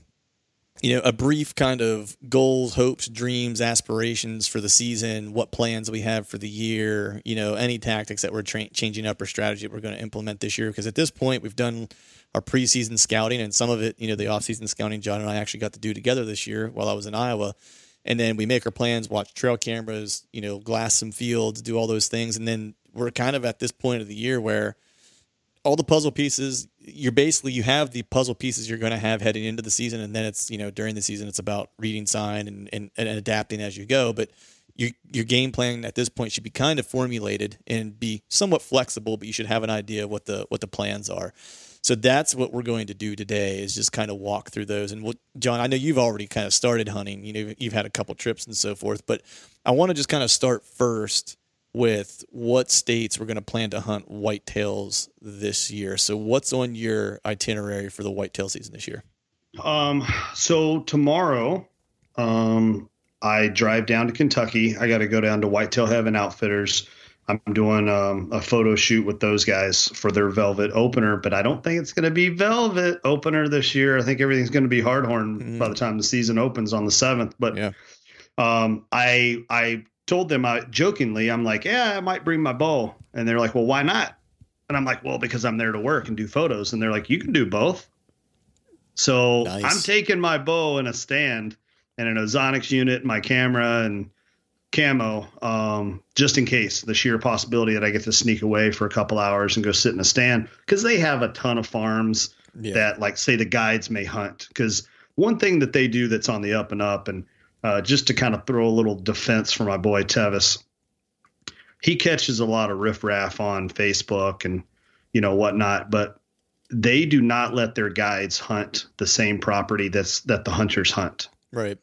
you know, a brief kind of goals, hopes, dreams, aspirations for the season, what plans we have for the year, you know, any tactics that we're changing up or strategy that we're going to implement this year. Because at this point, we've done our preseason scouting and some of it, you know, the off-season scouting John and I actually got to do together this year while I was in Iowa. And then we make our plans, watch trail cameras, you know, glass some fields, do all those things. And then we're kind of at this point of the year where all the puzzle pieces, you have the puzzle pieces you're going to have heading into the season. And then it's, you know, during the season, it's about reading sign and adapting as you go. But your game plan at this point should be kind of formulated and be somewhat flexible, but you should have an idea of what the plans are. So that's what we're going to do today, is just kind of walk through those. And John, I know you've already kind of started hunting. You know, you've had a couple trips and so forth, but I want to just kind of start first with what states we're going to plan to hunt whitetails this year. So what's on your itinerary for the whitetail season this year? So tomorrow, I drive down to Kentucky. I got to go down to Whitetail Heaven Outfitters. I'm doing a photo shoot with those guys for their velvet opener, but I don't think it's going to be velvet opener this year. I think everything's going to be hardhorn by the time the season opens on the 7th. But I told them, jokingly, I'm like, "Yeah, I might bring my bow." And they're like, "Well, why not?" And I'm like, "Well, because I'm there to work and do photos." And they're like, "You can do both." So nice. I'm taking my bow and a stand and an Ozonics unit, my camera, and camo, just in case, the sheer possibility that I get to sneak away for a couple hours and go sit in a stand, because they have a ton of farms that, like, say the guides may hunt. Because one thing that they do that's on the up and up, and just to kind of throw a little defense for my boy Tevis, he catches a lot of riffraff on Facebook and, you know, whatnot, but they do not let their guides hunt the same property that the hunters hunt. Right.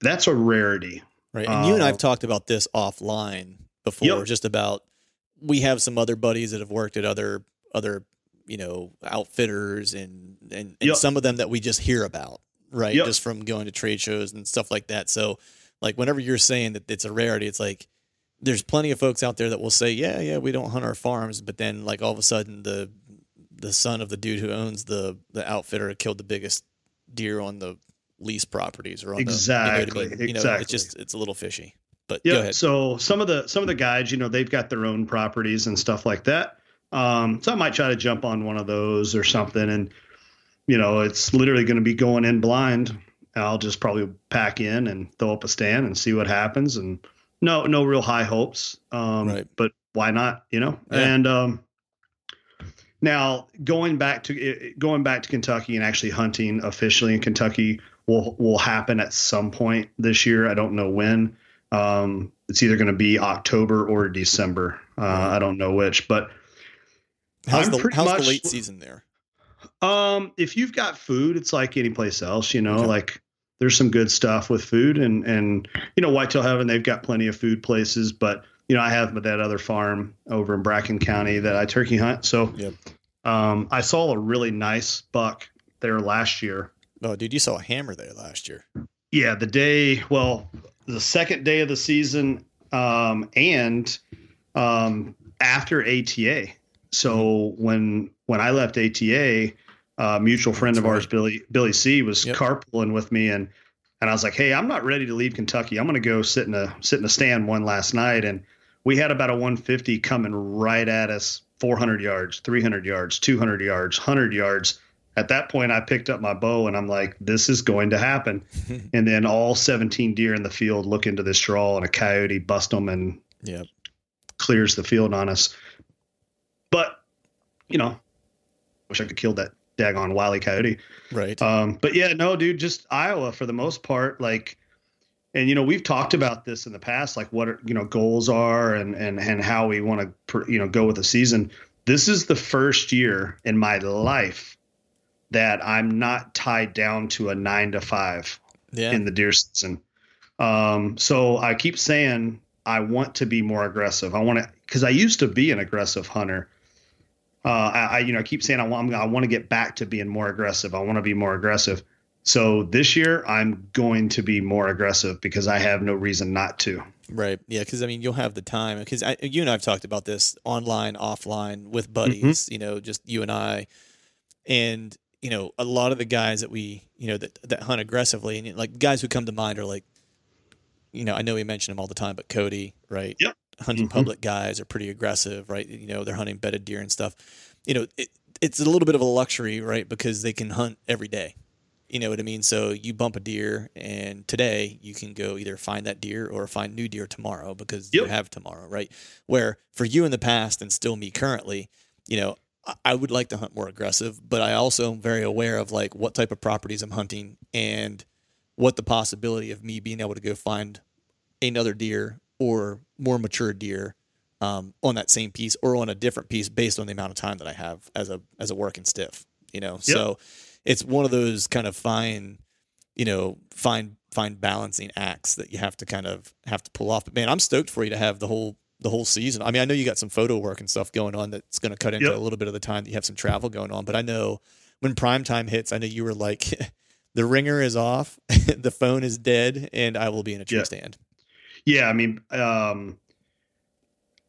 That's a rarity. Right. And you and I've talked about this offline before, just about, we have some other buddies that have worked at other, you know, outfitters and some of them that we just hear about, right. Yep. Just from going to trade shows and stuff like that. So like, whenever you're saying that it's a rarity, it's like, there's plenty of folks out there that will say, yeah, we don't hunt our farms. But then, like, all of a sudden the son of the dude who owns the outfitter killed the biggest deer on the lease properties or on exactly. It's a little fishy, but go ahead. So some of the guides, you know, they've got their own properties and stuff like that. So I might try to jump on one of those or something, and, you know, it's literally going to be going in blind. I'll just probably pack in and throw up a stand and see what happens, and no real high hopes. But why not, you know? Yeah. And, now going back to Kentucky and actually hunting officially in Kentucky will happen at some point this year. I don't know when. It's either going to be October or December. I don't know which, but how's the late season there? If you've got food, it's like any place else, you know, like there's some good stuff with food and, you know, Whitetail Heaven, they've got plenty of food places, but you know, I have that other farm over in Bracken County that I turkey hunt. So I saw a really nice buck there last year. Oh, dude, you saw a hammer there last year. Yeah, the second day of the season and after ATA. So when I left ATA, a mutual friend of ours, Billy C, was carpooling with me, and I was like, "Hey, I'm not ready to leave Kentucky. I'm going to go sit in a stand one last night." And we had about a 150 coming right at us, 400 yards, 300 yards, 200 yards, 100 yards. At that point, I picked up my bow and I'm like, this is going to happen. And then all 17 deer in the field look into this draw and a coyote busts them and clears the field on us. But, you know, wish I could kill that daggone wily coyote. Right. But yeah, no, dude, just Iowa for the most part, like, and, you know, we've talked about this in the past, like what, you know, goals are and how we want to, you know, go with the season. This is the first year in my life that I'm not tied down to a 9 to 5 in the deer season. So I keep saying I want to be more aggressive. I want to, because I used to be an aggressive hunter. I keep saying I want to get back to being more aggressive. I want to be more aggressive. So this year I'm going to be more aggressive because I have no reason not to. Right. Yeah. Cause I mean, you'll have the time because you and I've talked about this online, offline with buddies, you know, just you and I, and, you know, a lot of the guys that we, you know, that hunt aggressively and like guys who come to mind are like, you know, I know we mention them all the time, but Cody, right? Yep. Hunting public guys are pretty aggressive, right? You know, they're hunting bedded deer and stuff. You know, it's a little bit of a luxury, right? Because they can hunt every day. You know what I mean? So you bump a deer and today you can go either find that deer or find new deer tomorrow because you have tomorrow, right? Where for you in the past and still me currently, you know, I would like to hunt more aggressive, but I also am very aware of like what type of properties I'm hunting and what the possibility of me being able to go find another deer or more mature deer on that same piece or on a different piece based on the amount of time that I have as a working stiff, you know? Yep. So it's one of those kind of fine balancing acts that you have to kind of have to pull off. But man, I'm stoked for you to have the whole season. I mean, I know you got some photo work and stuff going on that's going to cut into a little bit of the time that you have some travel going on, but I know when prime time hits, I know you were like, the ringer is off, the phone is dead, and I will be in a tree stand. Yeah. I mean,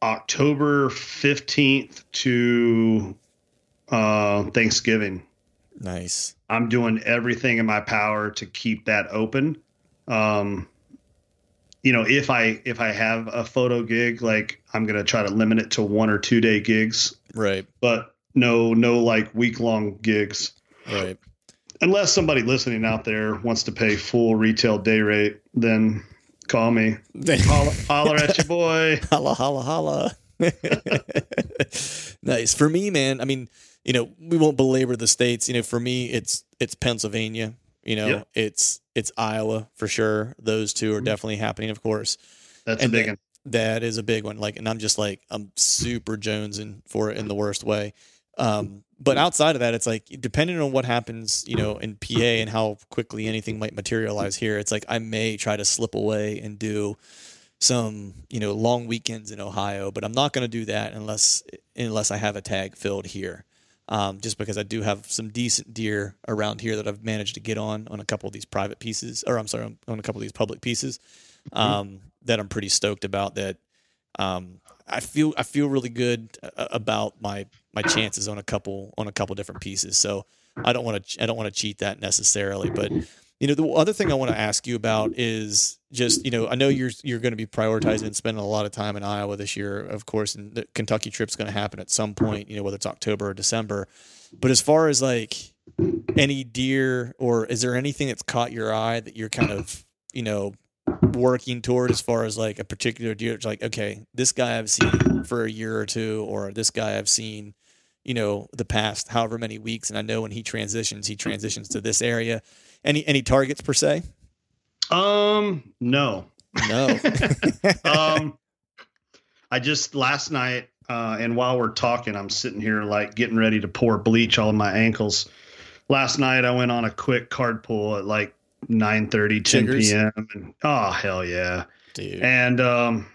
October 15th to Thanksgiving. Nice. I'm doing everything in my power to keep that open. You know, if I have a photo gig, like I'm going to try to limit it to 1 or 2 day gigs. Right. But no, like week long gigs. Right. Unless somebody listening out there wants to pay full retail day rate, then call me. Holler at your boy. Holla. Nice. For me, man. I mean, you know, we won't belabor the states, you know, for me, it's Pennsylvania. You know, it's Iowa for sure. Those two are definitely happening, of course. That's a big one. That is a big one. Like, and I'm just like, I'm super jonesing for it in the worst way. But outside of that, it's like, depending on what happens, you know, in PA and how quickly anything might materialize here, it's like, I may try to slip away and do some, you know, long weekends in Ohio, but I'm not going to do that unless I have a tag filled here. Just because I do have some decent deer around here that I've managed to get on a couple of these private pieces, or I'm sorry, on a couple of these public pieces, that I'm pretty stoked about that. I feel really good about my chances on a couple different pieces. So I don't want to cheat that necessarily, but you know, the other thing I want to ask you about is just, you know, I know you're going to be prioritizing and spending a lot of time in Iowa this year, of course, and the Kentucky trip's going to happen at some point, you know, whether it's October or December. But as far as like any deer, or is there anything that's caught your eye that you're kind of, you know, working toward as far as like a particular deer? It's like, okay, this guy I've seen for a year or two, or this guy I've seen, you know, the past however many weeks. And I know when he transitions to this area. Any targets per se? No. I just last night, and while we're talking, I'm sitting here like getting ready to pour bleach all of my ankles. Last night I went on a quick card pull at like 9:30, 10 p.m. And, oh hell yeah, dude! And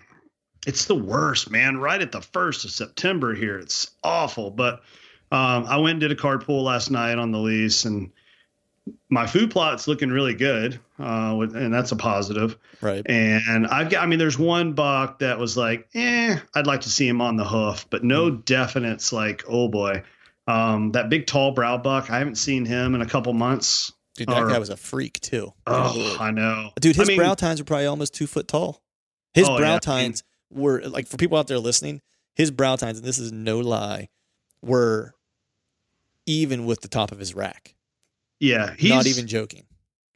it's the worst, man. Right at the 1st of September here, it's awful. But I went and did a card pull last night on the lease and. My food plot's looking really good, and that's a positive. Right. And there's one buck that was like, I'd like to see him on the hoof, but no definites like, oh boy. That big tall brow buck, I haven't seen him in a couple months. Dude, that guy was a freak too. Oh, I know. Dude, his brow tines are probably almost 2 foot tall. His brow tines were, like, for people out there listening, his brow tines, and this is no lie, were even with the top of his rack. Yeah. He's not even joking.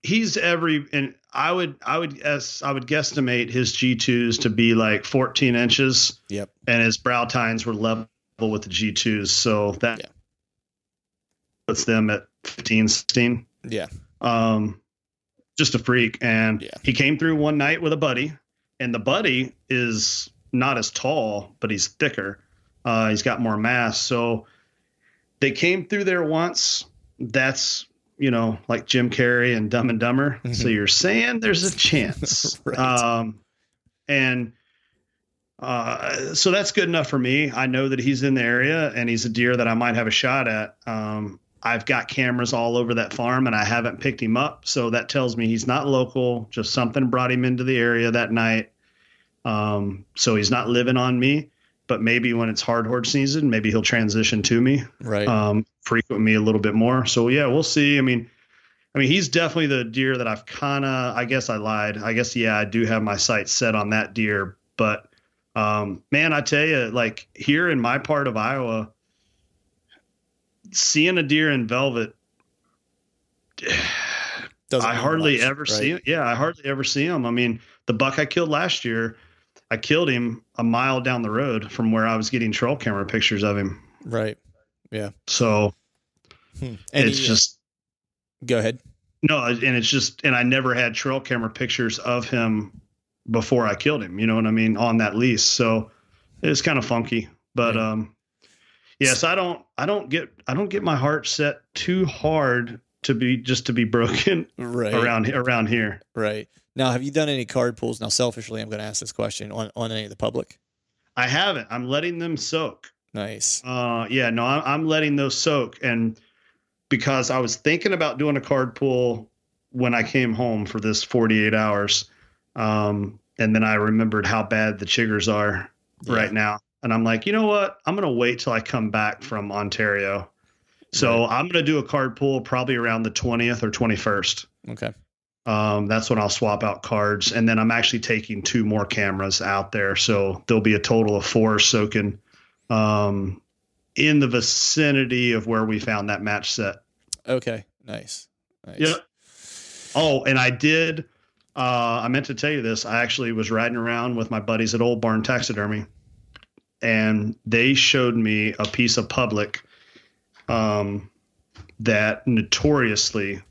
He's and I would guesstimate his G2s to be like 14 inches. Yep. And his brow tines were level with the G2s. So that puts them at 15, 16. Yeah. Just a freak. And he came through one night with a buddy, and the buddy is not as tall, but he's thicker. He's got more mass. So they came through there once. That's, you know, like Jim Carrey and Dumb and Dumber. Mm-hmm. So you're saying there's a chance. Right. So that's good enough for me. I know that he's in the area and he's a deer that I might have a shot at. I've got cameras all over that farm and I haven't picked him up. So that tells me he's not local. Just something brought him into the area that night. So he's not living on me, but maybe when it's hard horse season, maybe he'll transition to me, right? Frequent me a little bit more. So yeah, we'll see. I mean, he's definitely the deer that I've kind of, I guess I lied. I guess, yeah, I do have my sights set on that deer, but, man, I tell you, like, here in my part of Iowa, seeing a deer in velvet, I hardly ever see him. Yeah. I hardly ever see him. I mean, the buck I killed last year, I killed him a mile down the road from where I was getting trail camera pictures of him. Right. Yeah. So and it's just, go ahead. No. And it's just, and I never had trail camera pictures of him before I killed him, you know what I mean? On that lease. So it's kind of funky, but, right. Yes, I don't get my heart set too hard to be broken around here. Right. Now, have you done any card pulls? Now, selfishly, I'm going to ask this question on any of the public. I haven't. I'm letting them soak. Nice. I'm letting those soak. And because I was thinking about doing a card pull when I came home for this 48 hours. And then I remembered how bad the chiggers are right now. And I'm like, you know what? I'm going to wait till I come back from Ontario. So I'm going to do a card pull probably around the 20th or 21st. Okay. That's when I'll swap out cards. And then I'm actually taking two more cameras out there. So there'll be a total of four soaking in the vicinity of where we found that match set. Okay. Nice. Yeah. Oh, and I did. I meant to tell you this. I actually was riding around with my buddies at Old Barn Taxidermy. And they showed me a piece of public that notoriously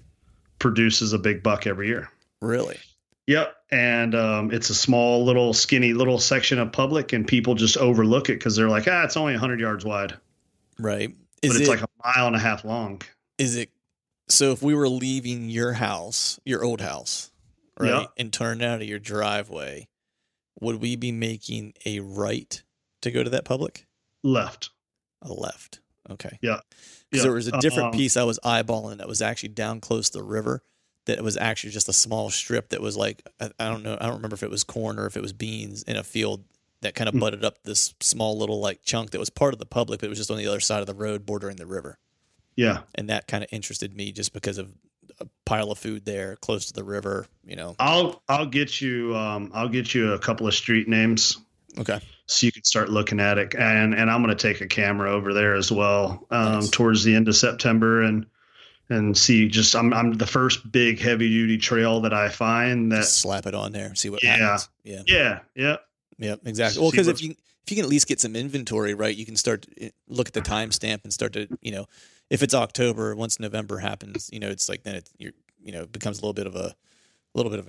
produces a big buck every year. Really? Yep. And it's a small, little, skinny, little section of public, and people just overlook it because they're like, it's only 100 yards wide. Right. But it's like a mile and a half long. Is it? So if we were leaving your house, your old house, right, and turned out of your driveway, would we be making a right to go to that public? Left. Okay. Yeah. Because there was a different piece I was eyeballing that was actually down close to the river, that was actually just a small strip that was like, I don't know. I don't remember if it was corn or if it was beans in a field that kind of butted up this small little like chunk that was part of the public, but it was just on the other side of the road bordering the river. Yeah. And that kind of interested me just because of a pile of food there close to the river, you know. I'll get you a couple of street names. Okay. So you can start looking at it, and I'm going to take a camera over there as well towards the end of September and see. Just I'm the first big heavy duty trail that I find that just slap it on there and see what happens. Yeah, exactly. Well, because if you can at least get some inventory, right, you can start to look at the timestamp and start to, you know, if it's October, once November happens, you know, it's like then it becomes a little bit of a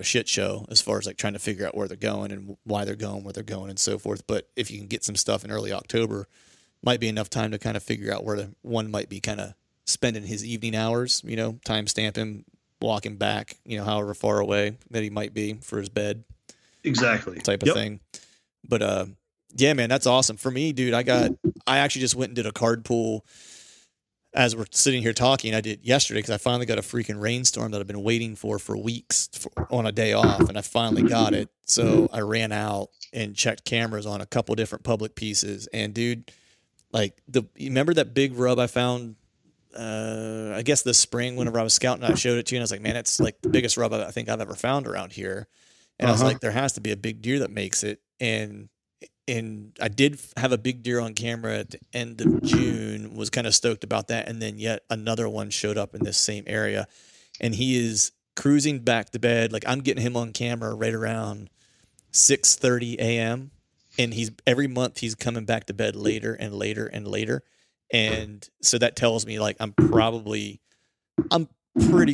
shit show as far as like trying to figure out where they're going and why they're going, where they're going and so forth. But if you can get some stuff in early October, might be enough time to kind of figure out where one might be kind of spending his evening hours, you know, time stamping, walking back, you know, however far away that he might be for his bed. Exactly. Type of thing. But, yeah, man, that's awesome. For me, dude, I actually just went and did a card pool. As we're sitting here talking, I did yesterday because I finally got a freaking rainstorm that I've been waiting for weeks on a day off, and I finally got it. So I ran out and checked cameras on a couple different public pieces. And, dude, like, remember that big rub I found, I guess this spring whenever I was scouting, I showed it to you, and I was like, man, that's like the biggest rub I think I've ever found around here. And I was like, there has to be a big deer that makes it. And And I did have a big deer on camera at the end of June, was kind of stoked about that. And then yet another one showed up in this same area, and he is cruising back to bed. Like, I'm getting him on camera right around 6:30 a.m. And he's, every month he's coming back to bed later and later and later. And so that tells me, like, I'm pretty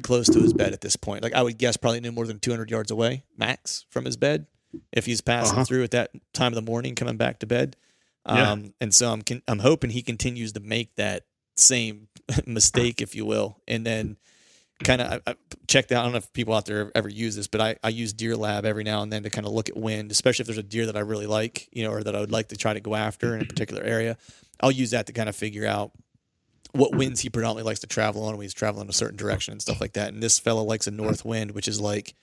close to his bed at this point. Like, I would guess probably no more than 200 yards away max from his bed, if he's passing through at that time of the morning, coming back to bed. And so I'm hoping he continues to make that same mistake, if you will. And then kind of I checked out, I don't know if people out there ever use this, but I use Deer Lab every now and then to kind of look at wind, especially if there's a deer that I really like, you know, or that I would like to try to go after in a particular area. I'll use that to kind of figure out what winds he predominantly likes to travel on when he's traveling a certain direction and stuff like that. And this fellow likes a north wind, which is like,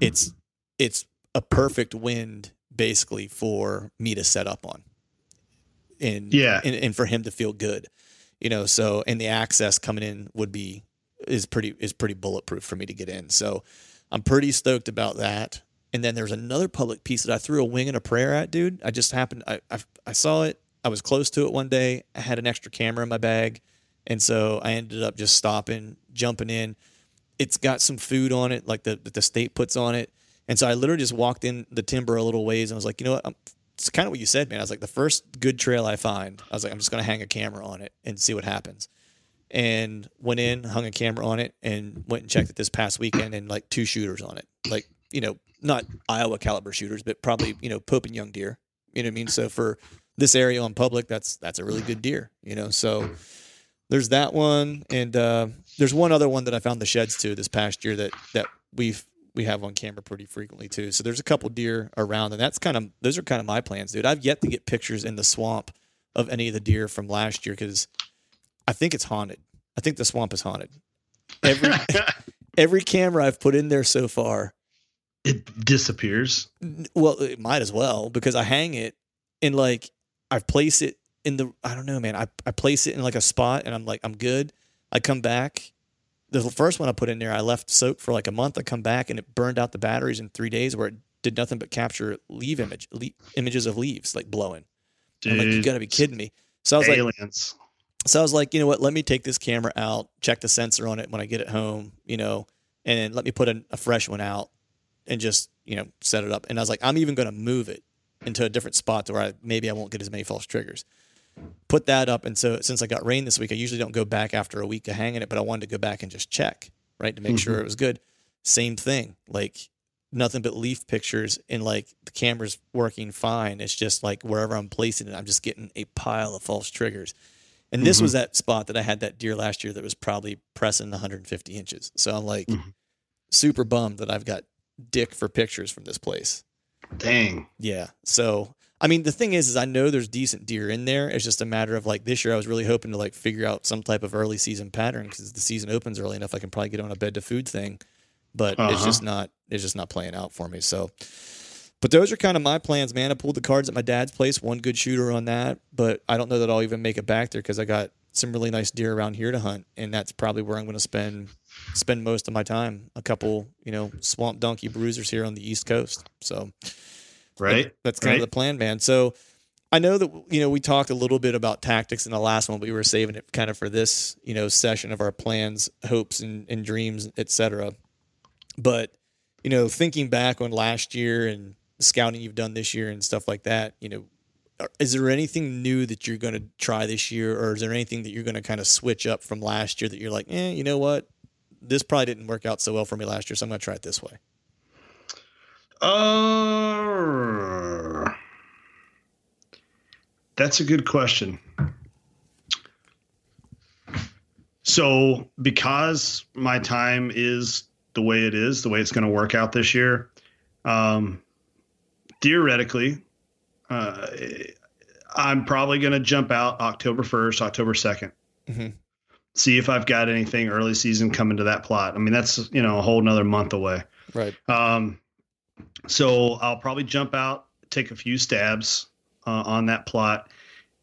it's a perfect wind basically for me to set up on and for him to feel good, you know? So, and the access coming in is pretty bulletproof for me to get in. So I'm pretty stoked about that. And then there's another public piece that I threw a wing and a prayer at, dude. I just happened, I saw it. I was close to it one day. I had an extra camera in my bag. And so I ended up just stopping, jumping in. It's got some food on it, like the state puts on it. And so I literally just walked in the timber a little ways and was like, you know what? It's kind of what you said, man. I was like, the first good trail I find, I was like, I'm just going to hang a camera on it and see what happens. And went in, hung a camera on it, and went and checked it this past weekend, and like 2 shooters on it. Like, you know, not Iowa caliber shooters, but probably, you know, Pope and young deer. You know what I mean? So for this area on public, that's a really good deer, you know? So there's that one. And there's one other one that I found the sheds to this past year that we have on camera pretty frequently too. So there's a couple deer around, and those are kind of my plans, dude. I've yet to get pictures in the swamp of any of the deer from last year, because I think it's haunted. I think the swamp is haunted. Every camera I've put in there so far, it disappears. Well, it might as well, because I hang it and like I place it in the, I don't know, man. I place it in like a spot and I'm like, I'm good. I come back. The first one I put in there, I left soaked for like a month. I come back and it burned out the batteries in 3 days, where it did nothing but capture images of leaves like blowing. Dude, I'm like, you gotta be kidding me. So I was aliens. So I was like, you know what? Let me take this camera out, check the sensor on it when I get it home, you know, and let me put a fresh one out and just, you know, set it up. And I was like, I'm even going to move it into a different spot to where maybe I won't get as many false triggers. Put that up. And so since I got rain this week, I usually don't go back after a week of hanging it, but I wanted to go back and just check, right, to make sure it was good. Same thing, like nothing but leaf pictures, and like the camera's working fine. It's just like wherever I'm placing it, I'm just getting a pile of false triggers. And this was that spot that I had that deer last year that was probably pressing 150 inches. So I'm like super bummed that I've got dick for pictures from this place. Dang. Yeah. So, I mean, the thing is I know there's decent deer in there. It's just a matter of like this year, I was really hoping to like figure out some type of early season pattern, because the season opens early enough. I can probably get on a bed to food thing, but it's just not playing out for me. So, but those are kind of my plans, man. I pulled the cards at my dad's place, one good shooter on that, but I don't know that I'll even make it back there, because I got some really nice deer around here to hunt, and that's probably where I'm going to spend most of my time. A couple, you know, swamp donkey bruisers here on the East Coast. So, right, that's kind of the plan, man. So I know that, you know, we talked a little bit about tactics in the last one, but we were saving it kind of for this, you know, session of our plans, hopes, and dreams, etc. But, you know, thinking back on last year and scouting you've done this year and stuff like that, you know, is there anything new that you're going to try this year, or is there anything that you're going to kind of switch up from last year that you're like, you know what, this probably didn't work out so well for me last year, so I'm going to try it this way? That's a good question. So because my time is the way it is, the way it's going to work out this year, theoretically, I'm probably going to jump out October 1st, October 2nd, see if I've got anything early season coming to that plot. I mean, that's, you know, a whole nother month away. Right. So I'll probably jump out, take a few stabs on that plot.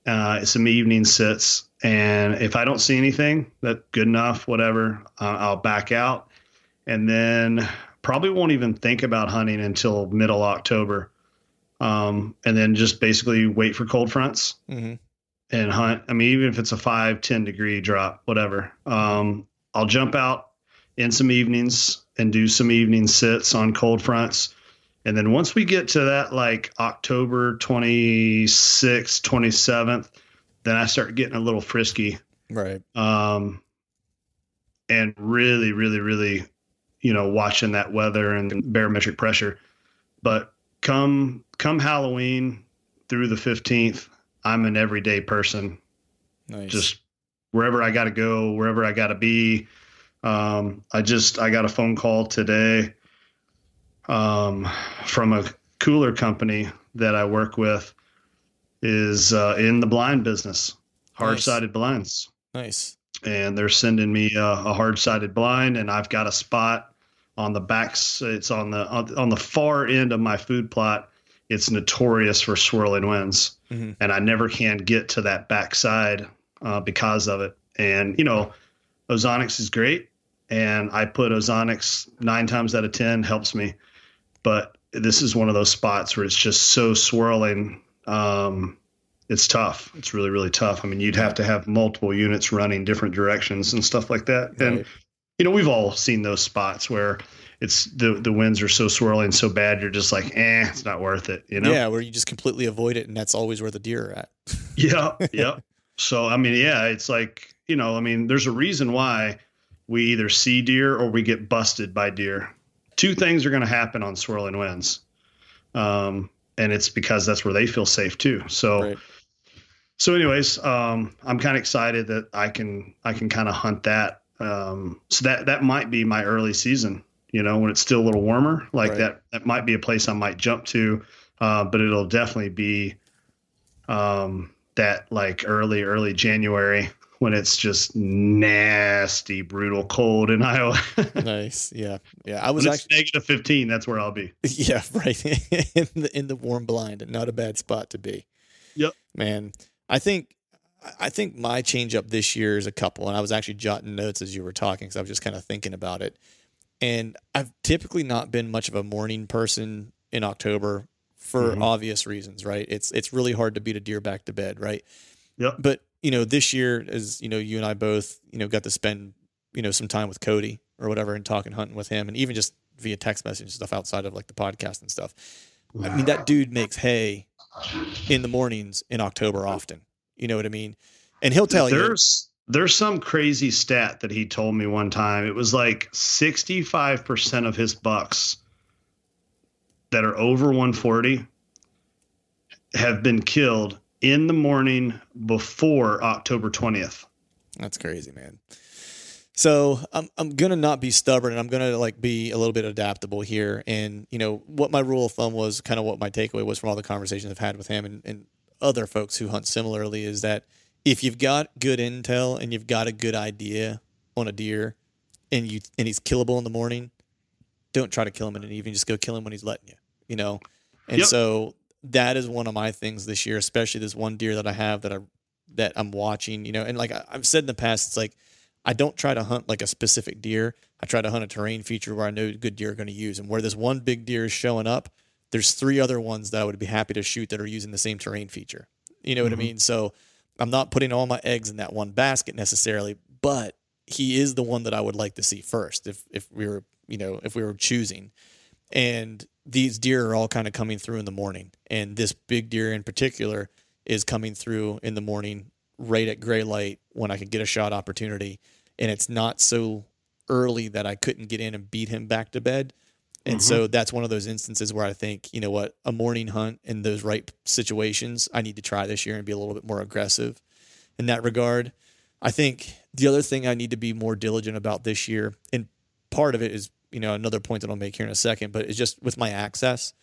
Some evening sits. And if I don't see anything that's good enough, whatever, I'll back out, and then probably won't even think about hunting until middle October. And then just basically wait for cold fronts and hunt. I mean, even if it's a 5-10 degree drop, whatever. I'll jump out in some evenings and do some evening sits on cold fronts. And then once we get to that, like October 26th, 27th, then I start getting a little frisky. Right. And really, really, really, you know, watching that weather and barometric pressure. But come Halloween through the 15th, I'm an everyday person. Nice. Just wherever I got to go, wherever I got to be. I got a phone call today from a cooler company that I work with, is in the blind business, hard-sided blinds. Nice. And they're sending me a hard-sided blind, and I've got a spot on the back. It's on the far end of my food plot. It's notorious for swirling winds, and I never can get to that backside because of it. And, you know, Ozonics is great, and I put Ozonics 9 times out of 10 helps me. But this is one of those spots where it's just so swirling. It's tough. It's really, really tough. I mean, you'd have to have multiple units running different directions and stuff like that. Right. And, you know, we've all seen those spots where it's the winds are so swirling so bad, you're just like, it's not worth it, you know? Yeah, where you just completely avoid it, and that's always where the deer are at. Yeah. So, I mean, yeah, it's like, you know, I mean, there's a reason why we either see deer or we get busted by deer. Two things are going to happen on swirling winds. And it's because that's where they feel safe too. So, so anyways, I'm kind of excited that I can kind of hunt that. So that might be my early season, you know, when it's still a little warmer, like that might be a place I might jump to. But it'll definitely be, that like early January when it's just nasty, brutal cold in Iowa. Nice. Yeah. Yeah. I was actually -15. That's where I'll be. Yeah. Right. in the warm blind, not a bad spot to be. Yep. Man, I think my change up this year is a couple, and I was actually jotting notes as you were talking, cause I was just kind of thinking about it. And I've typically not been much of a morning person in October for obvious reasons, right? It's really hard to beat a deer back to bed. Right. Yep. But, you know, this year, as you know, you and I both, you know, got to spend, you know, some time with Cody or whatever and talking, hunting with him, and even just via text message and stuff outside of like the podcast and stuff. I mean, that dude makes hay in the mornings in October often, you know what I mean? And he'll tell there's some crazy stat that he told me one time. It was like 65% of his bucks that are over 140 have been killed in the morning before October 20th. That's crazy, man. So I'm going to not be stubborn, and I'm going to like be a little bit adaptable here. And you know what my rule of thumb was, kind of what my takeaway was from all the conversations I've had with him and other folks who hunt similarly, is that if you've got good intel and you've got a good idea on a deer and he's killable in the morning, don't try to kill him in an evening. Just go kill him when he's letting you, you know? And so that is one of my things this year, especially this one deer that I have that I'm watching, you know, and like I've said in the past, it's like, I don't try to hunt like a specific deer. I try to hunt a terrain feature where I know good deer are going to use. And where this one big deer is showing up, there's 3 other ones that I would be happy to shoot that are using the same terrain feature. You know what I mean? So I'm not putting all my eggs in that one basket necessarily, but he is the one that I would like to see first if we were choosing. And these deer are all kind of coming through in the morning. And this big deer in particular is coming through in the morning right at gray light when I could get a shot opportunity. And it's not so early that I couldn't get in and beat him back to bed. And so that's one of those instances where I think, you know what, a morning hunt in those right situations, I need to try this year and be a little bit more aggressive in that regard. I think the other thing I need to be more diligent about this year, and part of it is, you know, another point that I'll make here in a second, but it's just with my access.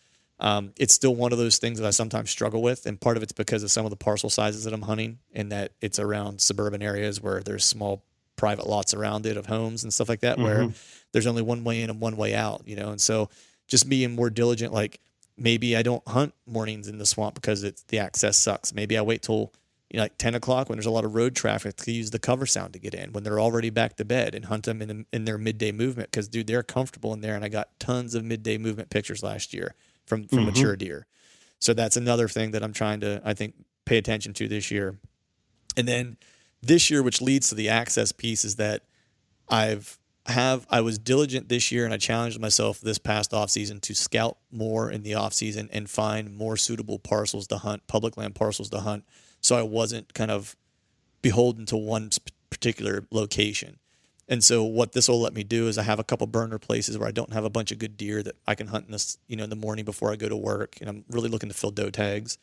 It's still one of those things that I sometimes struggle with. And part of it's because of some of the parcel sizes that I'm hunting, and that it's around suburban areas where there's small private lots around it of homes and stuff like that, where there's only one way in and one way out, you know? And so just being more diligent, like maybe I don't hunt mornings in the swamp because the access sucks. Maybe I wait till, you know, like 10 o'clock when there's a lot of road traffic to use the cover sound to get in when they're already back to bed, and hunt them in their midday movement. Cause dude, they're comfortable in there. And I got tons of midday movement pictures last year from mature deer. So that's another thing that I'm trying to, I think, pay attention to this year. And then this year, which leads to the access piece, is that I was diligent this year, and I challenged myself this past off season to scout more in the off season and find more suitable parcels to hunt, public land parcels to hunt, so I wasn't kind of beholden to one particular location. And so what this will let me do is I have a couple burner places where I don't have a bunch of good deer that I can hunt in this, you know, in the morning before I go to work, and I'm really looking to fill doe tags.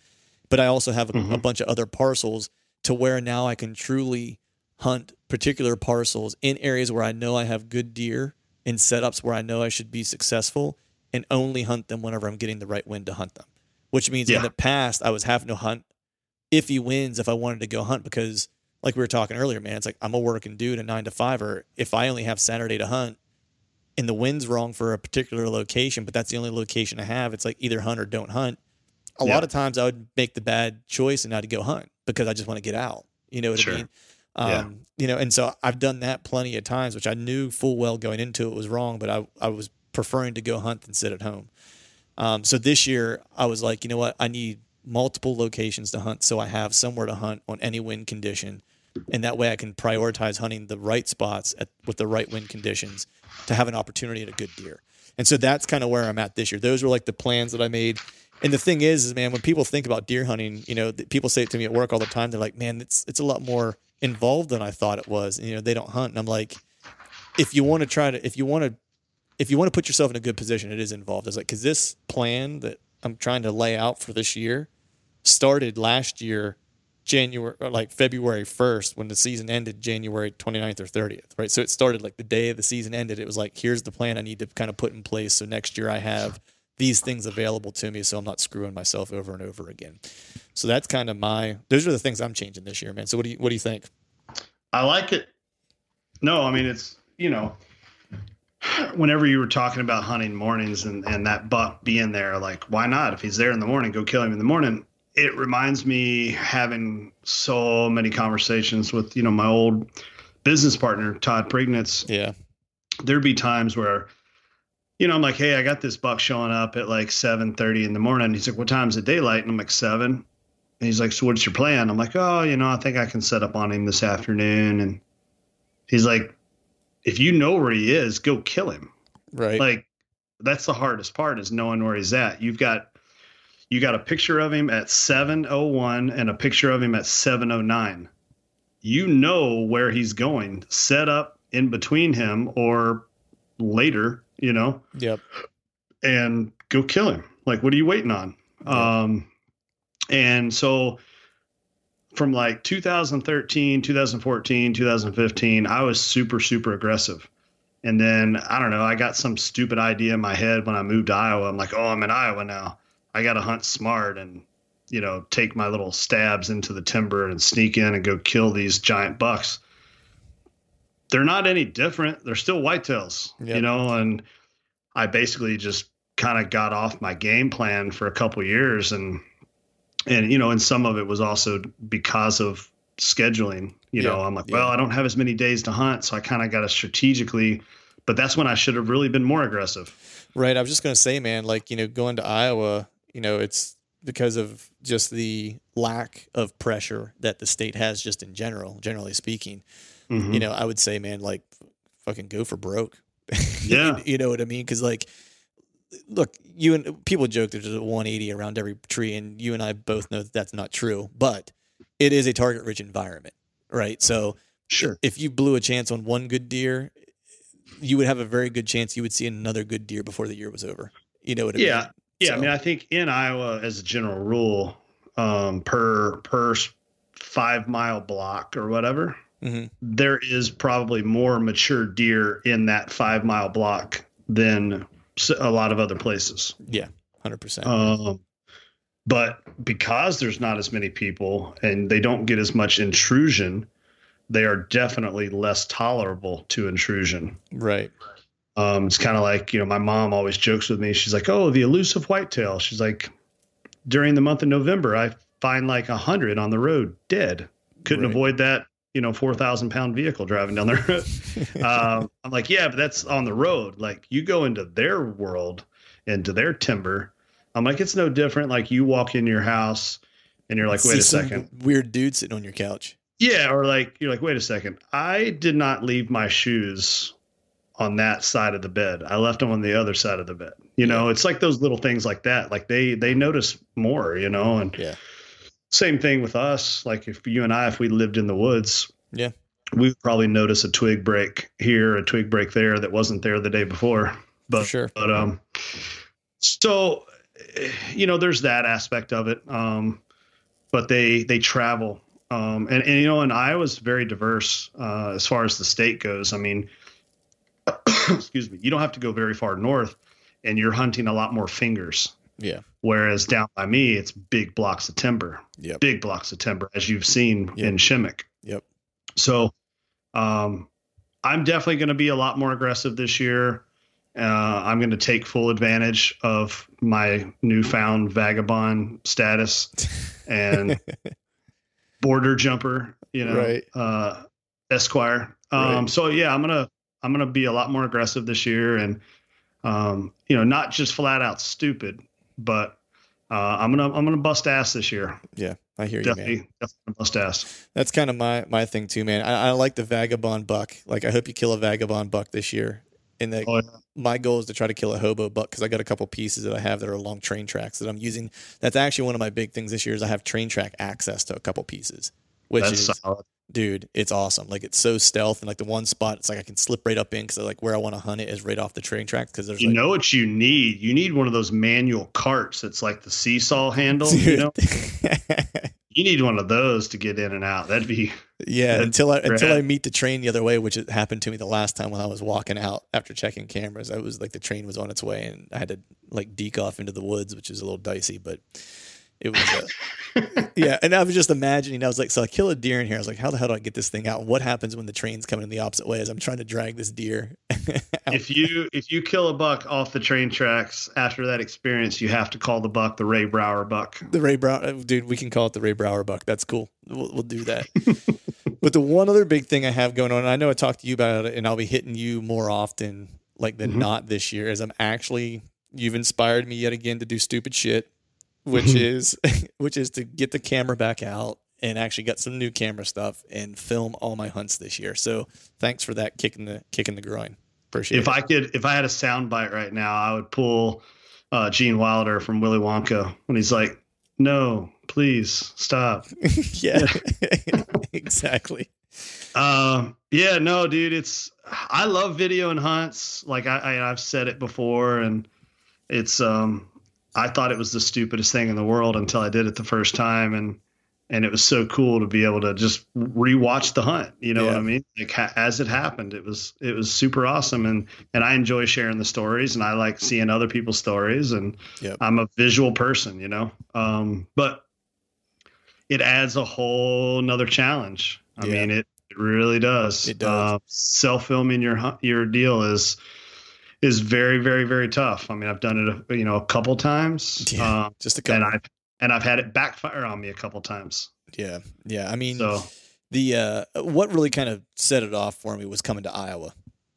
But I also have a bunch of other parcels to where now I can truly hunt particular parcels in areas where I know I have good deer and setups where I know I should be successful, and only hunt them whenever I'm getting the right wind to hunt them, which means in the past I was having to hunt iffy winds if I wanted to go hunt, because like we were talking earlier, man, it's like I'm a working dude, a 9-to-5-er. If I only have Saturday to hunt and the wind's wrong for a particular location, but that's the only location I have, it's like either hunt or don't hunt. A lot of times I would make the bad choice and I'd go hunt because I just want to get out. You know what I mean? You know, and so I've done that plenty of times, which I knew full well going into it was wrong, but I was preferring to go hunt than sit at home. So this year I was like, you know what? I need multiple locations to hunt, so I have somewhere to hunt on any wind condition. And that way I can prioritize hunting the right spots with the right wind conditions to have an opportunity at a good deer. And so that's kind of where I'm at this year. Those were like the plans that I made. And the thing is, man, when people think about deer hunting, you know, people say it to me at work all the time. They're like, man, it's a lot more involved than I thought it was. And, you know, they don't hunt. And I'm like, if you want to put yourself in a good position, it is involved. It's like, cause this plan that I'm trying to lay out for this year started last year, February 1st, when the season ended January 29th or 30th, right? So it started like the day of the season ended. It was like, here's the plan I need to kind of put in place, so next year I have these things available to me, so I'm not screwing myself over and over again. So that's kind of those are the things I'm changing this year, man. So what do you think? I like it. No, I mean, it's, you know, whenever you were talking about hunting mornings and that buck being there, like, why not? If he's there in the morning, go kill him in the morning. It reminds me having so many conversations with, you know, my old business partner, Todd Prignitz. Yeah. There'd be times where, you know, I'm like, hey, I got this buck showing up at like 7:30 in the morning. He's like, what time's it daylight? And I'm like, 7. And he's like, so what's your plan? I'm like, oh, you know, I think I can set up on him this afternoon. And he's like, if you know where he is, go kill him. Right. Like, that's the hardest part, is knowing where he's at. You got a picture of him at 7:01 and a picture of him at 7:09. You know where he's going. Set up in between him or later, you know? Yep. And go kill him. Like, what are you waiting on? Yep. And so from like 2013, 2014, 2015, I was super, super aggressive. And then, I don't know, I got some stupid idea in my head when I moved to Iowa. I'm like, oh, I'm in Iowa now. I got to hunt smart and, you know, take my little stabs into the timber and sneak in and go kill these giant bucks. They're not any different. They're still whitetails, you know, and I basically just kind of got off my game plan for a couple of years. And, you know, and some of it was also because of scheduling, you know, I'm like, well, I don't have as many days to hunt, so I kind of got to strategically, but that's when I should have really been more aggressive. Right. I was just going to say, man, like, you know, going to Iowa, you know, it's because of just the lack of pressure that the state has just in general, generally speaking. Mm-hmm. You know, I would say, man, like, fucking go for broke. Yeah. You know what I mean? Because, like, look, you and people joke there's a 180 around every tree, and you and I both know that that's not true, but it is a target-rich environment, right? So sure, if you blew a chance on one good deer, you would have a very good chance you would see another good deer before the year was over. You know what I mean? Yeah. Yeah. So, I mean, I think in Iowa, as a general rule, per 5 mile block or whatever, there is probably more mature deer in that 5 mile block than a lot of other places. Yeah. 100%. But because there's not as many people and they don't get as much intrusion, they are definitely less tolerable to intrusion. Right. It's kind of like, you know, my mom always jokes with me. She's like, oh, the elusive whitetail. She's like, during the month of November, I find like 100 on the road dead. Couldn't avoid that, you know, 4,000-pound vehicle driving down the road. I'm like, yeah, but that's on the road. Like, you go into their world, into their timber, I'm like, it's no different. Like you walk into your house and you're like, wait a second. Weird dude sitting on your couch. Yeah. Or like, you're like, wait a second. I did not leave my shoes on that side of the bed. I left them on the other side of the bed. You know, it's like those little things like that. Like they notice more, you know, and same thing with us. Like if you and I, if we lived in the woods, we would probably notice a twig break here, a twig break there that wasn't there the day before. But, but, so, you know, there's that aspect of it. But they travel. And, you know, and Iowa's very diverse, as far as the state goes. I mean, excuse me, you don't have to go very far north and you're hunting a lot more fingers. Yeah. Whereas down by me, it's big blocks of timber, big blocks of timber, as you've seen in Shimmick. So, I'm definitely going to be a lot more aggressive this year. I'm going to take full advantage of my newfound vagabond status and border jumper, you know, Esquire. So yeah, I'm going to be a lot more aggressive this year and, you know, not just flat out stupid, but, I'm going to bust ass this year. Yeah. I hear definitely, you, man. Definitely bust ass. That's kind of my thing too, man. I like the vagabond buck. Like I hope you kill a vagabond buck this year. And my goal is to try to kill a hobo buck because I got a couple pieces that I have that are along train tracks that I'm using. That's actually one of my big things this year is I have train track access to a couple pieces, which is solid. Dude, it's awesome. Like it's so stealth and like the one spot, it's like I can slip right up in because like where I want to hunt it is right off the train tracks because there's know what you need. You need one of those manual carts that's like the seesaw handle. Dude. You know, you need one of those to get in and out. That'd be. Yeah, until I meet the train the other way, which happened to me the last time when I was walking out after checking cameras. I was like the train was on its way, and I had to like deke off into the woods, which is a little dicey, but it was yeah. And I was just imagining. I was like, so I kill a deer in here. I was like, how the hell do I get this thing out? What happens when the train's coming in the opposite way? As I'm trying to drag this deer. If you kill a buck off the train tracks after that experience, you have to call the buck the Ray Brower buck. The Ray Brower, dude. We can call it the Ray Brower buck. That's cool. We'll do that. But the one other big thing I have going on, and I know I talked to you about it, and I'll be hitting you more often like than not this year, is you've inspired me yet again to do stupid shit, which is to get the camera back out and actually got some new camera stuff and film all my hunts this year. So thanks for that kick in the groin. Appreciate it. If I had a sound bite right now, I would pull Gene Wilder from Willy Wonka when he's like, "No, please stop." Yeah. Exactly. Yeah, no, dude, I love video and hunts. Like I've said it before, and it's, I thought it was the stupidest thing in the world until I did it the first time. And it was so cool to be able to just rewatch the hunt. You know what I mean? Like as it happened, it was super awesome. And I enjoy sharing the stories and I like seeing other people's stories and I'm a visual person, you know? But it adds a whole nother challenge. I mean, it really does. It does. Self-filming your deal is very, very, very tough. I mean, I've done it, a couple times. Yeah, just a couple. And I've had it backfire on me a couple times. Yeah. Yeah. I mean, what really kind of set it off for me was coming to Iowa.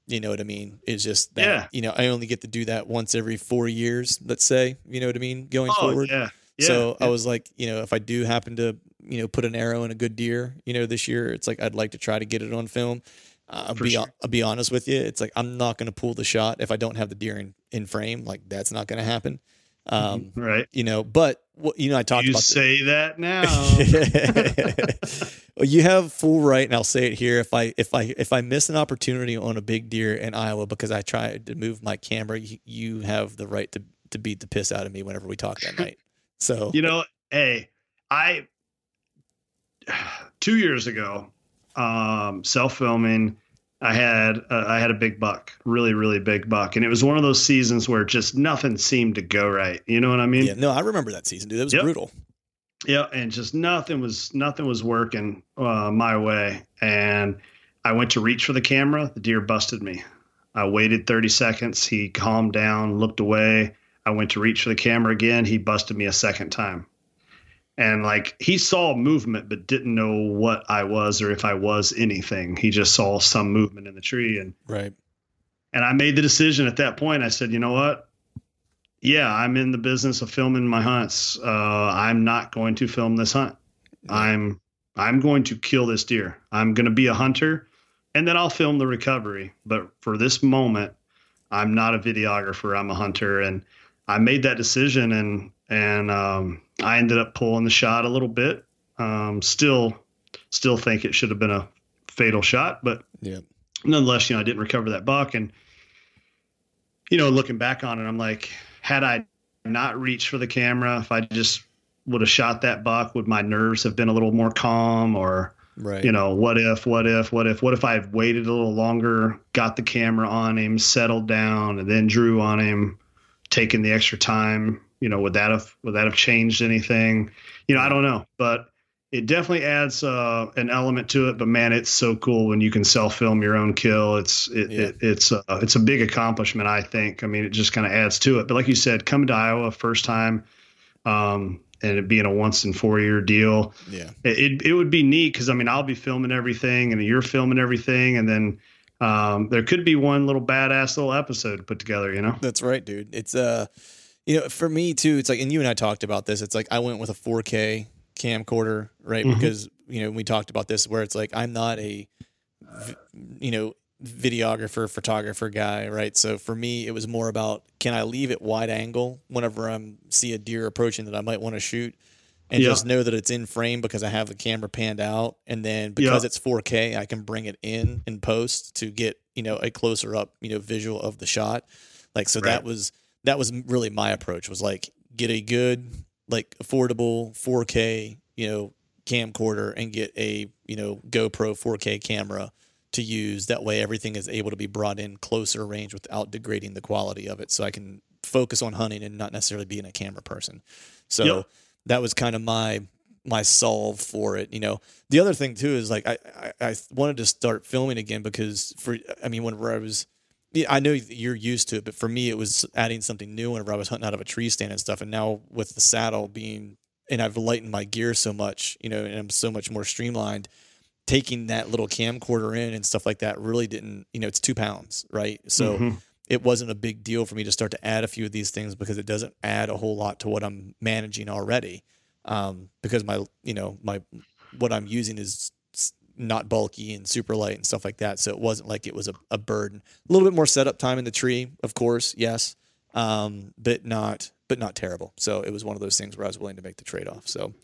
You know what I mean? It's just that, you know, I only get to do that once every 4 years, let's say, you know what I mean? Going forward. Yeah. Yeah, so I was like, you know, if I do happen to, you know, put an arrow in a good deer, you know, this year, it's like, I'd like to try to get it on film. I'll be honest with you. It's like, I'm not going to pull the shot if I don't have the deer in frame. Like that's not going to happen. Right. You know, but you know, I talked about that now. Well, you have full right. And I'll say it here. If I miss an opportunity on a big deer in Iowa, because I tried to move my camera, you have the right to beat the piss out of me whenever we talk that night. So, you know, hey, 2 years ago, self-filming, I had a big buck, really, really big buck. And it was one of those seasons where just nothing seemed to go right. You know what I mean? Yeah, no, I remember that season, dude. That was brutal. Yeah. And just nothing was working, my way. And I went to reach for the camera. The deer busted me. I waited 30 seconds. He calmed down, looked away. I went to reach for the camera again. He busted me a second time. And like he saw movement, but didn't know what I was or if I was anything. He just saw some movement in the tree. And I made the decision at that point. I said, you know what? yeah, I'm in the business of filming my hunts. I'm not going to film this hunt. I'm going to kill this deer. I'm going to be a hunter, and then I'll film the recovery. But for this moment, I'm not a videographer. I'm a hunter. And I made that decision, and I ended up pulling the shot a little bit. Still think it should have been a fatal shot, but yeah. Nonetheless, I didn't recover that buck. And, looking back on it, I'm like, had I not reached for the camera, if I just would have shot that buck, would my nerves have been a little more calm? Or, right. What if I had waited a little longer, got the camera on him, settled down, and then drew on him, taking the extra time, would that have changed anything? I don't know, but it definitely adds an element to it. But man, it's so cool when you can self-film your own kill. It's a big accomplishment, I think. I mean, it just kind of adds to it. But like you said, coming to Iowa first time, and it being a once in 4 year deal, yeah, it would be neat because I'll be filming everything, and you're filming everything, and then there could be one little badass little episode to put together. That's right, dude. It's for me too. It's like, and you and I talked about this. It's like I went with a 4K. Camcorder, right? Mm-hmm. Because we talked about this, where it's like I'm not a videographer, photographer guy, right? So for me, it was more about, can I leave it wide angle whenever I'm see a deer approaching that I might want to shoot, and just know that it's in frame because I have the camera panned out, and then because it's 4K, I can bring it in post to get a closer up visual of the shot. Like so, right. that was really my approach, was like get a good, like affordable 4K, camcorder, and get a, GoPro 4K camera to use. That way everything is able to be brought in closer range without degrading the quality of it. So I can focus on hunting and not necessarily being a camera person. So that was kind of my solve for it. The other thing too, is like, I wanted to start filming again because whenever I was, I know you're used to it, but for me, it was adding something new whenever I was hunting out of a tree stand and stuff. And now with the saddle being, and I've lightened my gear so much, and I'm so much more streamlined, taking that little camcorder in and stuff like that really didn't, it's 2 pounds, right? So it wasn't a big deal for me to start to add a few of these things because it doesn't add a whole lot to what I'm managing already. Because what I'm using is not bulky and super light and stuff like that. So it wasn't like it was a burden. A little bit more setup time in the tree, of course. Yes. But not terrible. So it was one of those things where I was willing to make the trade-off. So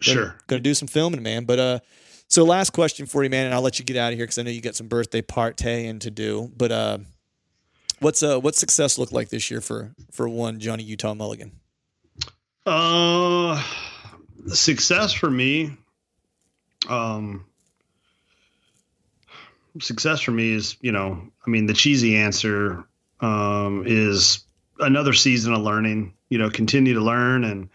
sure. Going to do some filming, man. But, so last question for you, man, and I'll let you get out of here, 'cause I know you got some birthday partying to do, but, what's success look like this year for one Johnny Utah Mulligan? Success for me, is, the cheesy answer is another season of learning, continue to learn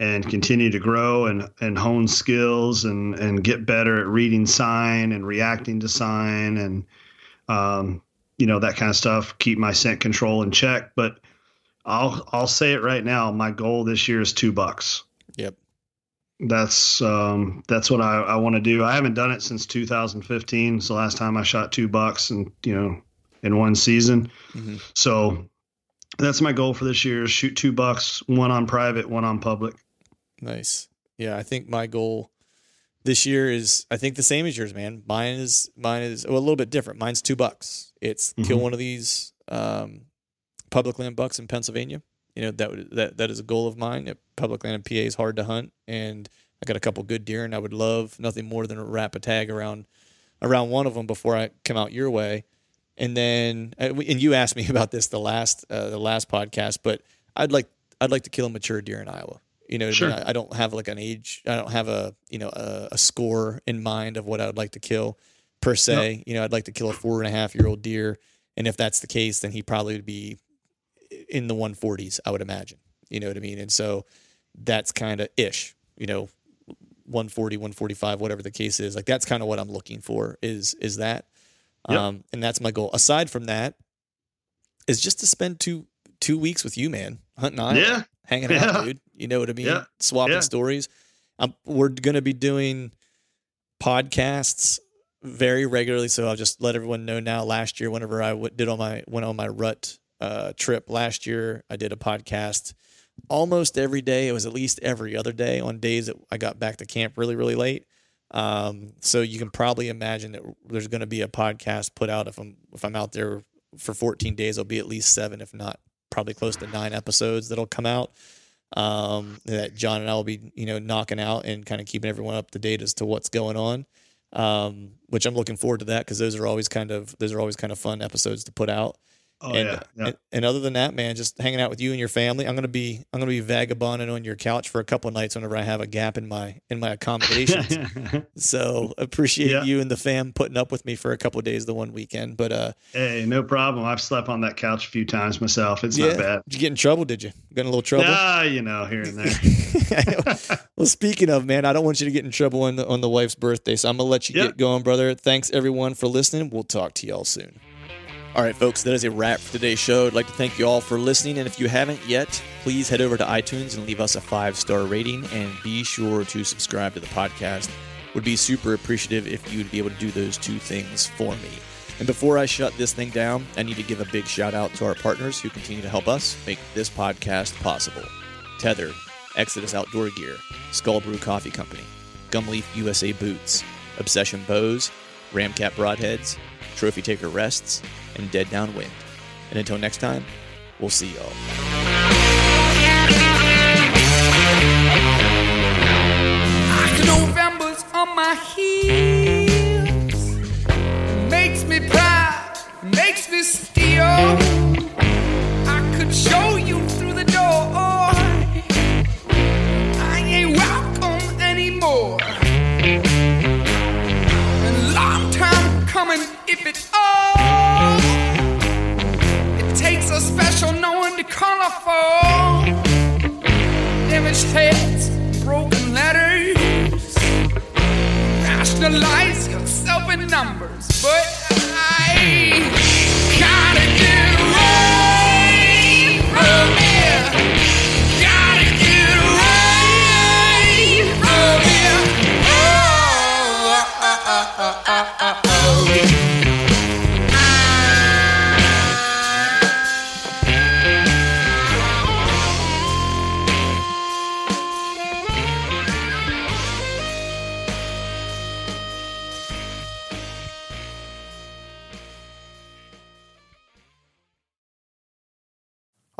and continue to grow and hone skills and get better at reading sign and reacting to sign and, that kind of stuff, keep my scent control in check. But I'll say it right now. My goal this year is $2. Yep. That's what I want to do. I haven't done it since 2015. It's the last time I shot $2 and, in one season. Mm-hmm. So that's my goal for this year, is shoot $2, one on private, one on public. Nice. Yeah. I think my goal this year is, I think the same as yours, man. Mine is a little bit different. Mine's $2. It's kill one of these, public land bucks in Pennsylvania. That is a goal of mine. Public land in PA is hard to hunt, and I got a couple good deer, and I would love nothing more than to wrap a tag around one of them before I come out your way. And then, and you asked me about this the last podcast, but I'd like to kill a mature deer in Iowa. Sure. I don't have like an age. I don't have a score in mind of what I would like to kill per se. Nope. I'd like to kill a 4.5-year-old deer, and if that's the case, then he probably would be in the 140s, I would imagine. You know what I mean? And so that's kind of ish, 140, 145, whatever the case is. Like that's kind of what I'm looking for is that. Yep. And that's my goal. Aside from that, is just to spend two weeks with you, man, hunting on, hanging out, dude. You know what I mean? Yeah. Swapping stories. We're going to be doing podcasts very regularly. So I'll just let everyone know now. Last year, whenever I went on my rut trip last year. I did a podcast almost every day. It was at least every other day on days that I got back to camp really, really late. So you can probably imagine that there's going to be a podcast put out. If I'm out there for 14 days, it'll be at least 7, if not probably close to 9 episodes that'll come out. That John and I will be, knocking out and kind of keeping everyone up to date as to what's going on. Which I'm looking forward to that, because those are always kind of fun episodes to put out. Oh, and, yeah. And other than that, man, just hanging out with you and your family. I'm gonna be vagabonding on your couch for a couple of nights whenever I have a gap in my accommodations. So appreciate you and the fam putting up with me for a couple of days the one weekend. But hey, no problem. I've slept on that couch a few times myself. It's not bad. Did you get in trouble? Did you get in a little trouble? Ah, here and there. Well, speaking of, man, I don't want you to get in trouble on the wife's birthday, so I'm gonna let you get going, brother. Thanks everyone for listening. We'll talk to y'all soon. All right, folks, that is a wrap for today's show. I'd like to thank you all for listening. And if you haven't yet, please head over to iTunes and leave us a 5-star rating. And be sure to subscribe to the podcast. Would be super appreciative if you'd be able to do those two things for me. And before I shut this thing down, I need to give a big shout out to our partners who continue to help us make this podcast possible. Tethered, Exodus Outdoor Gear, Skull Brew Coffee Company, Gumleaf USA Boots, Obsession Bows, Ramcap Broadheads, Trophy Taker Rests, and Dead Downwind. And until next time, we'll see y'all. November's on my heels. It makes me proud, it makes me steal. I could show you through the door. I ain't welcome anymore. And long time coming, if it's all. It takes a special knowing to colorful image heads, broken letters. Rationalize yourself in numbers, but I gotta get away from here. Gotta get away from here. Oh,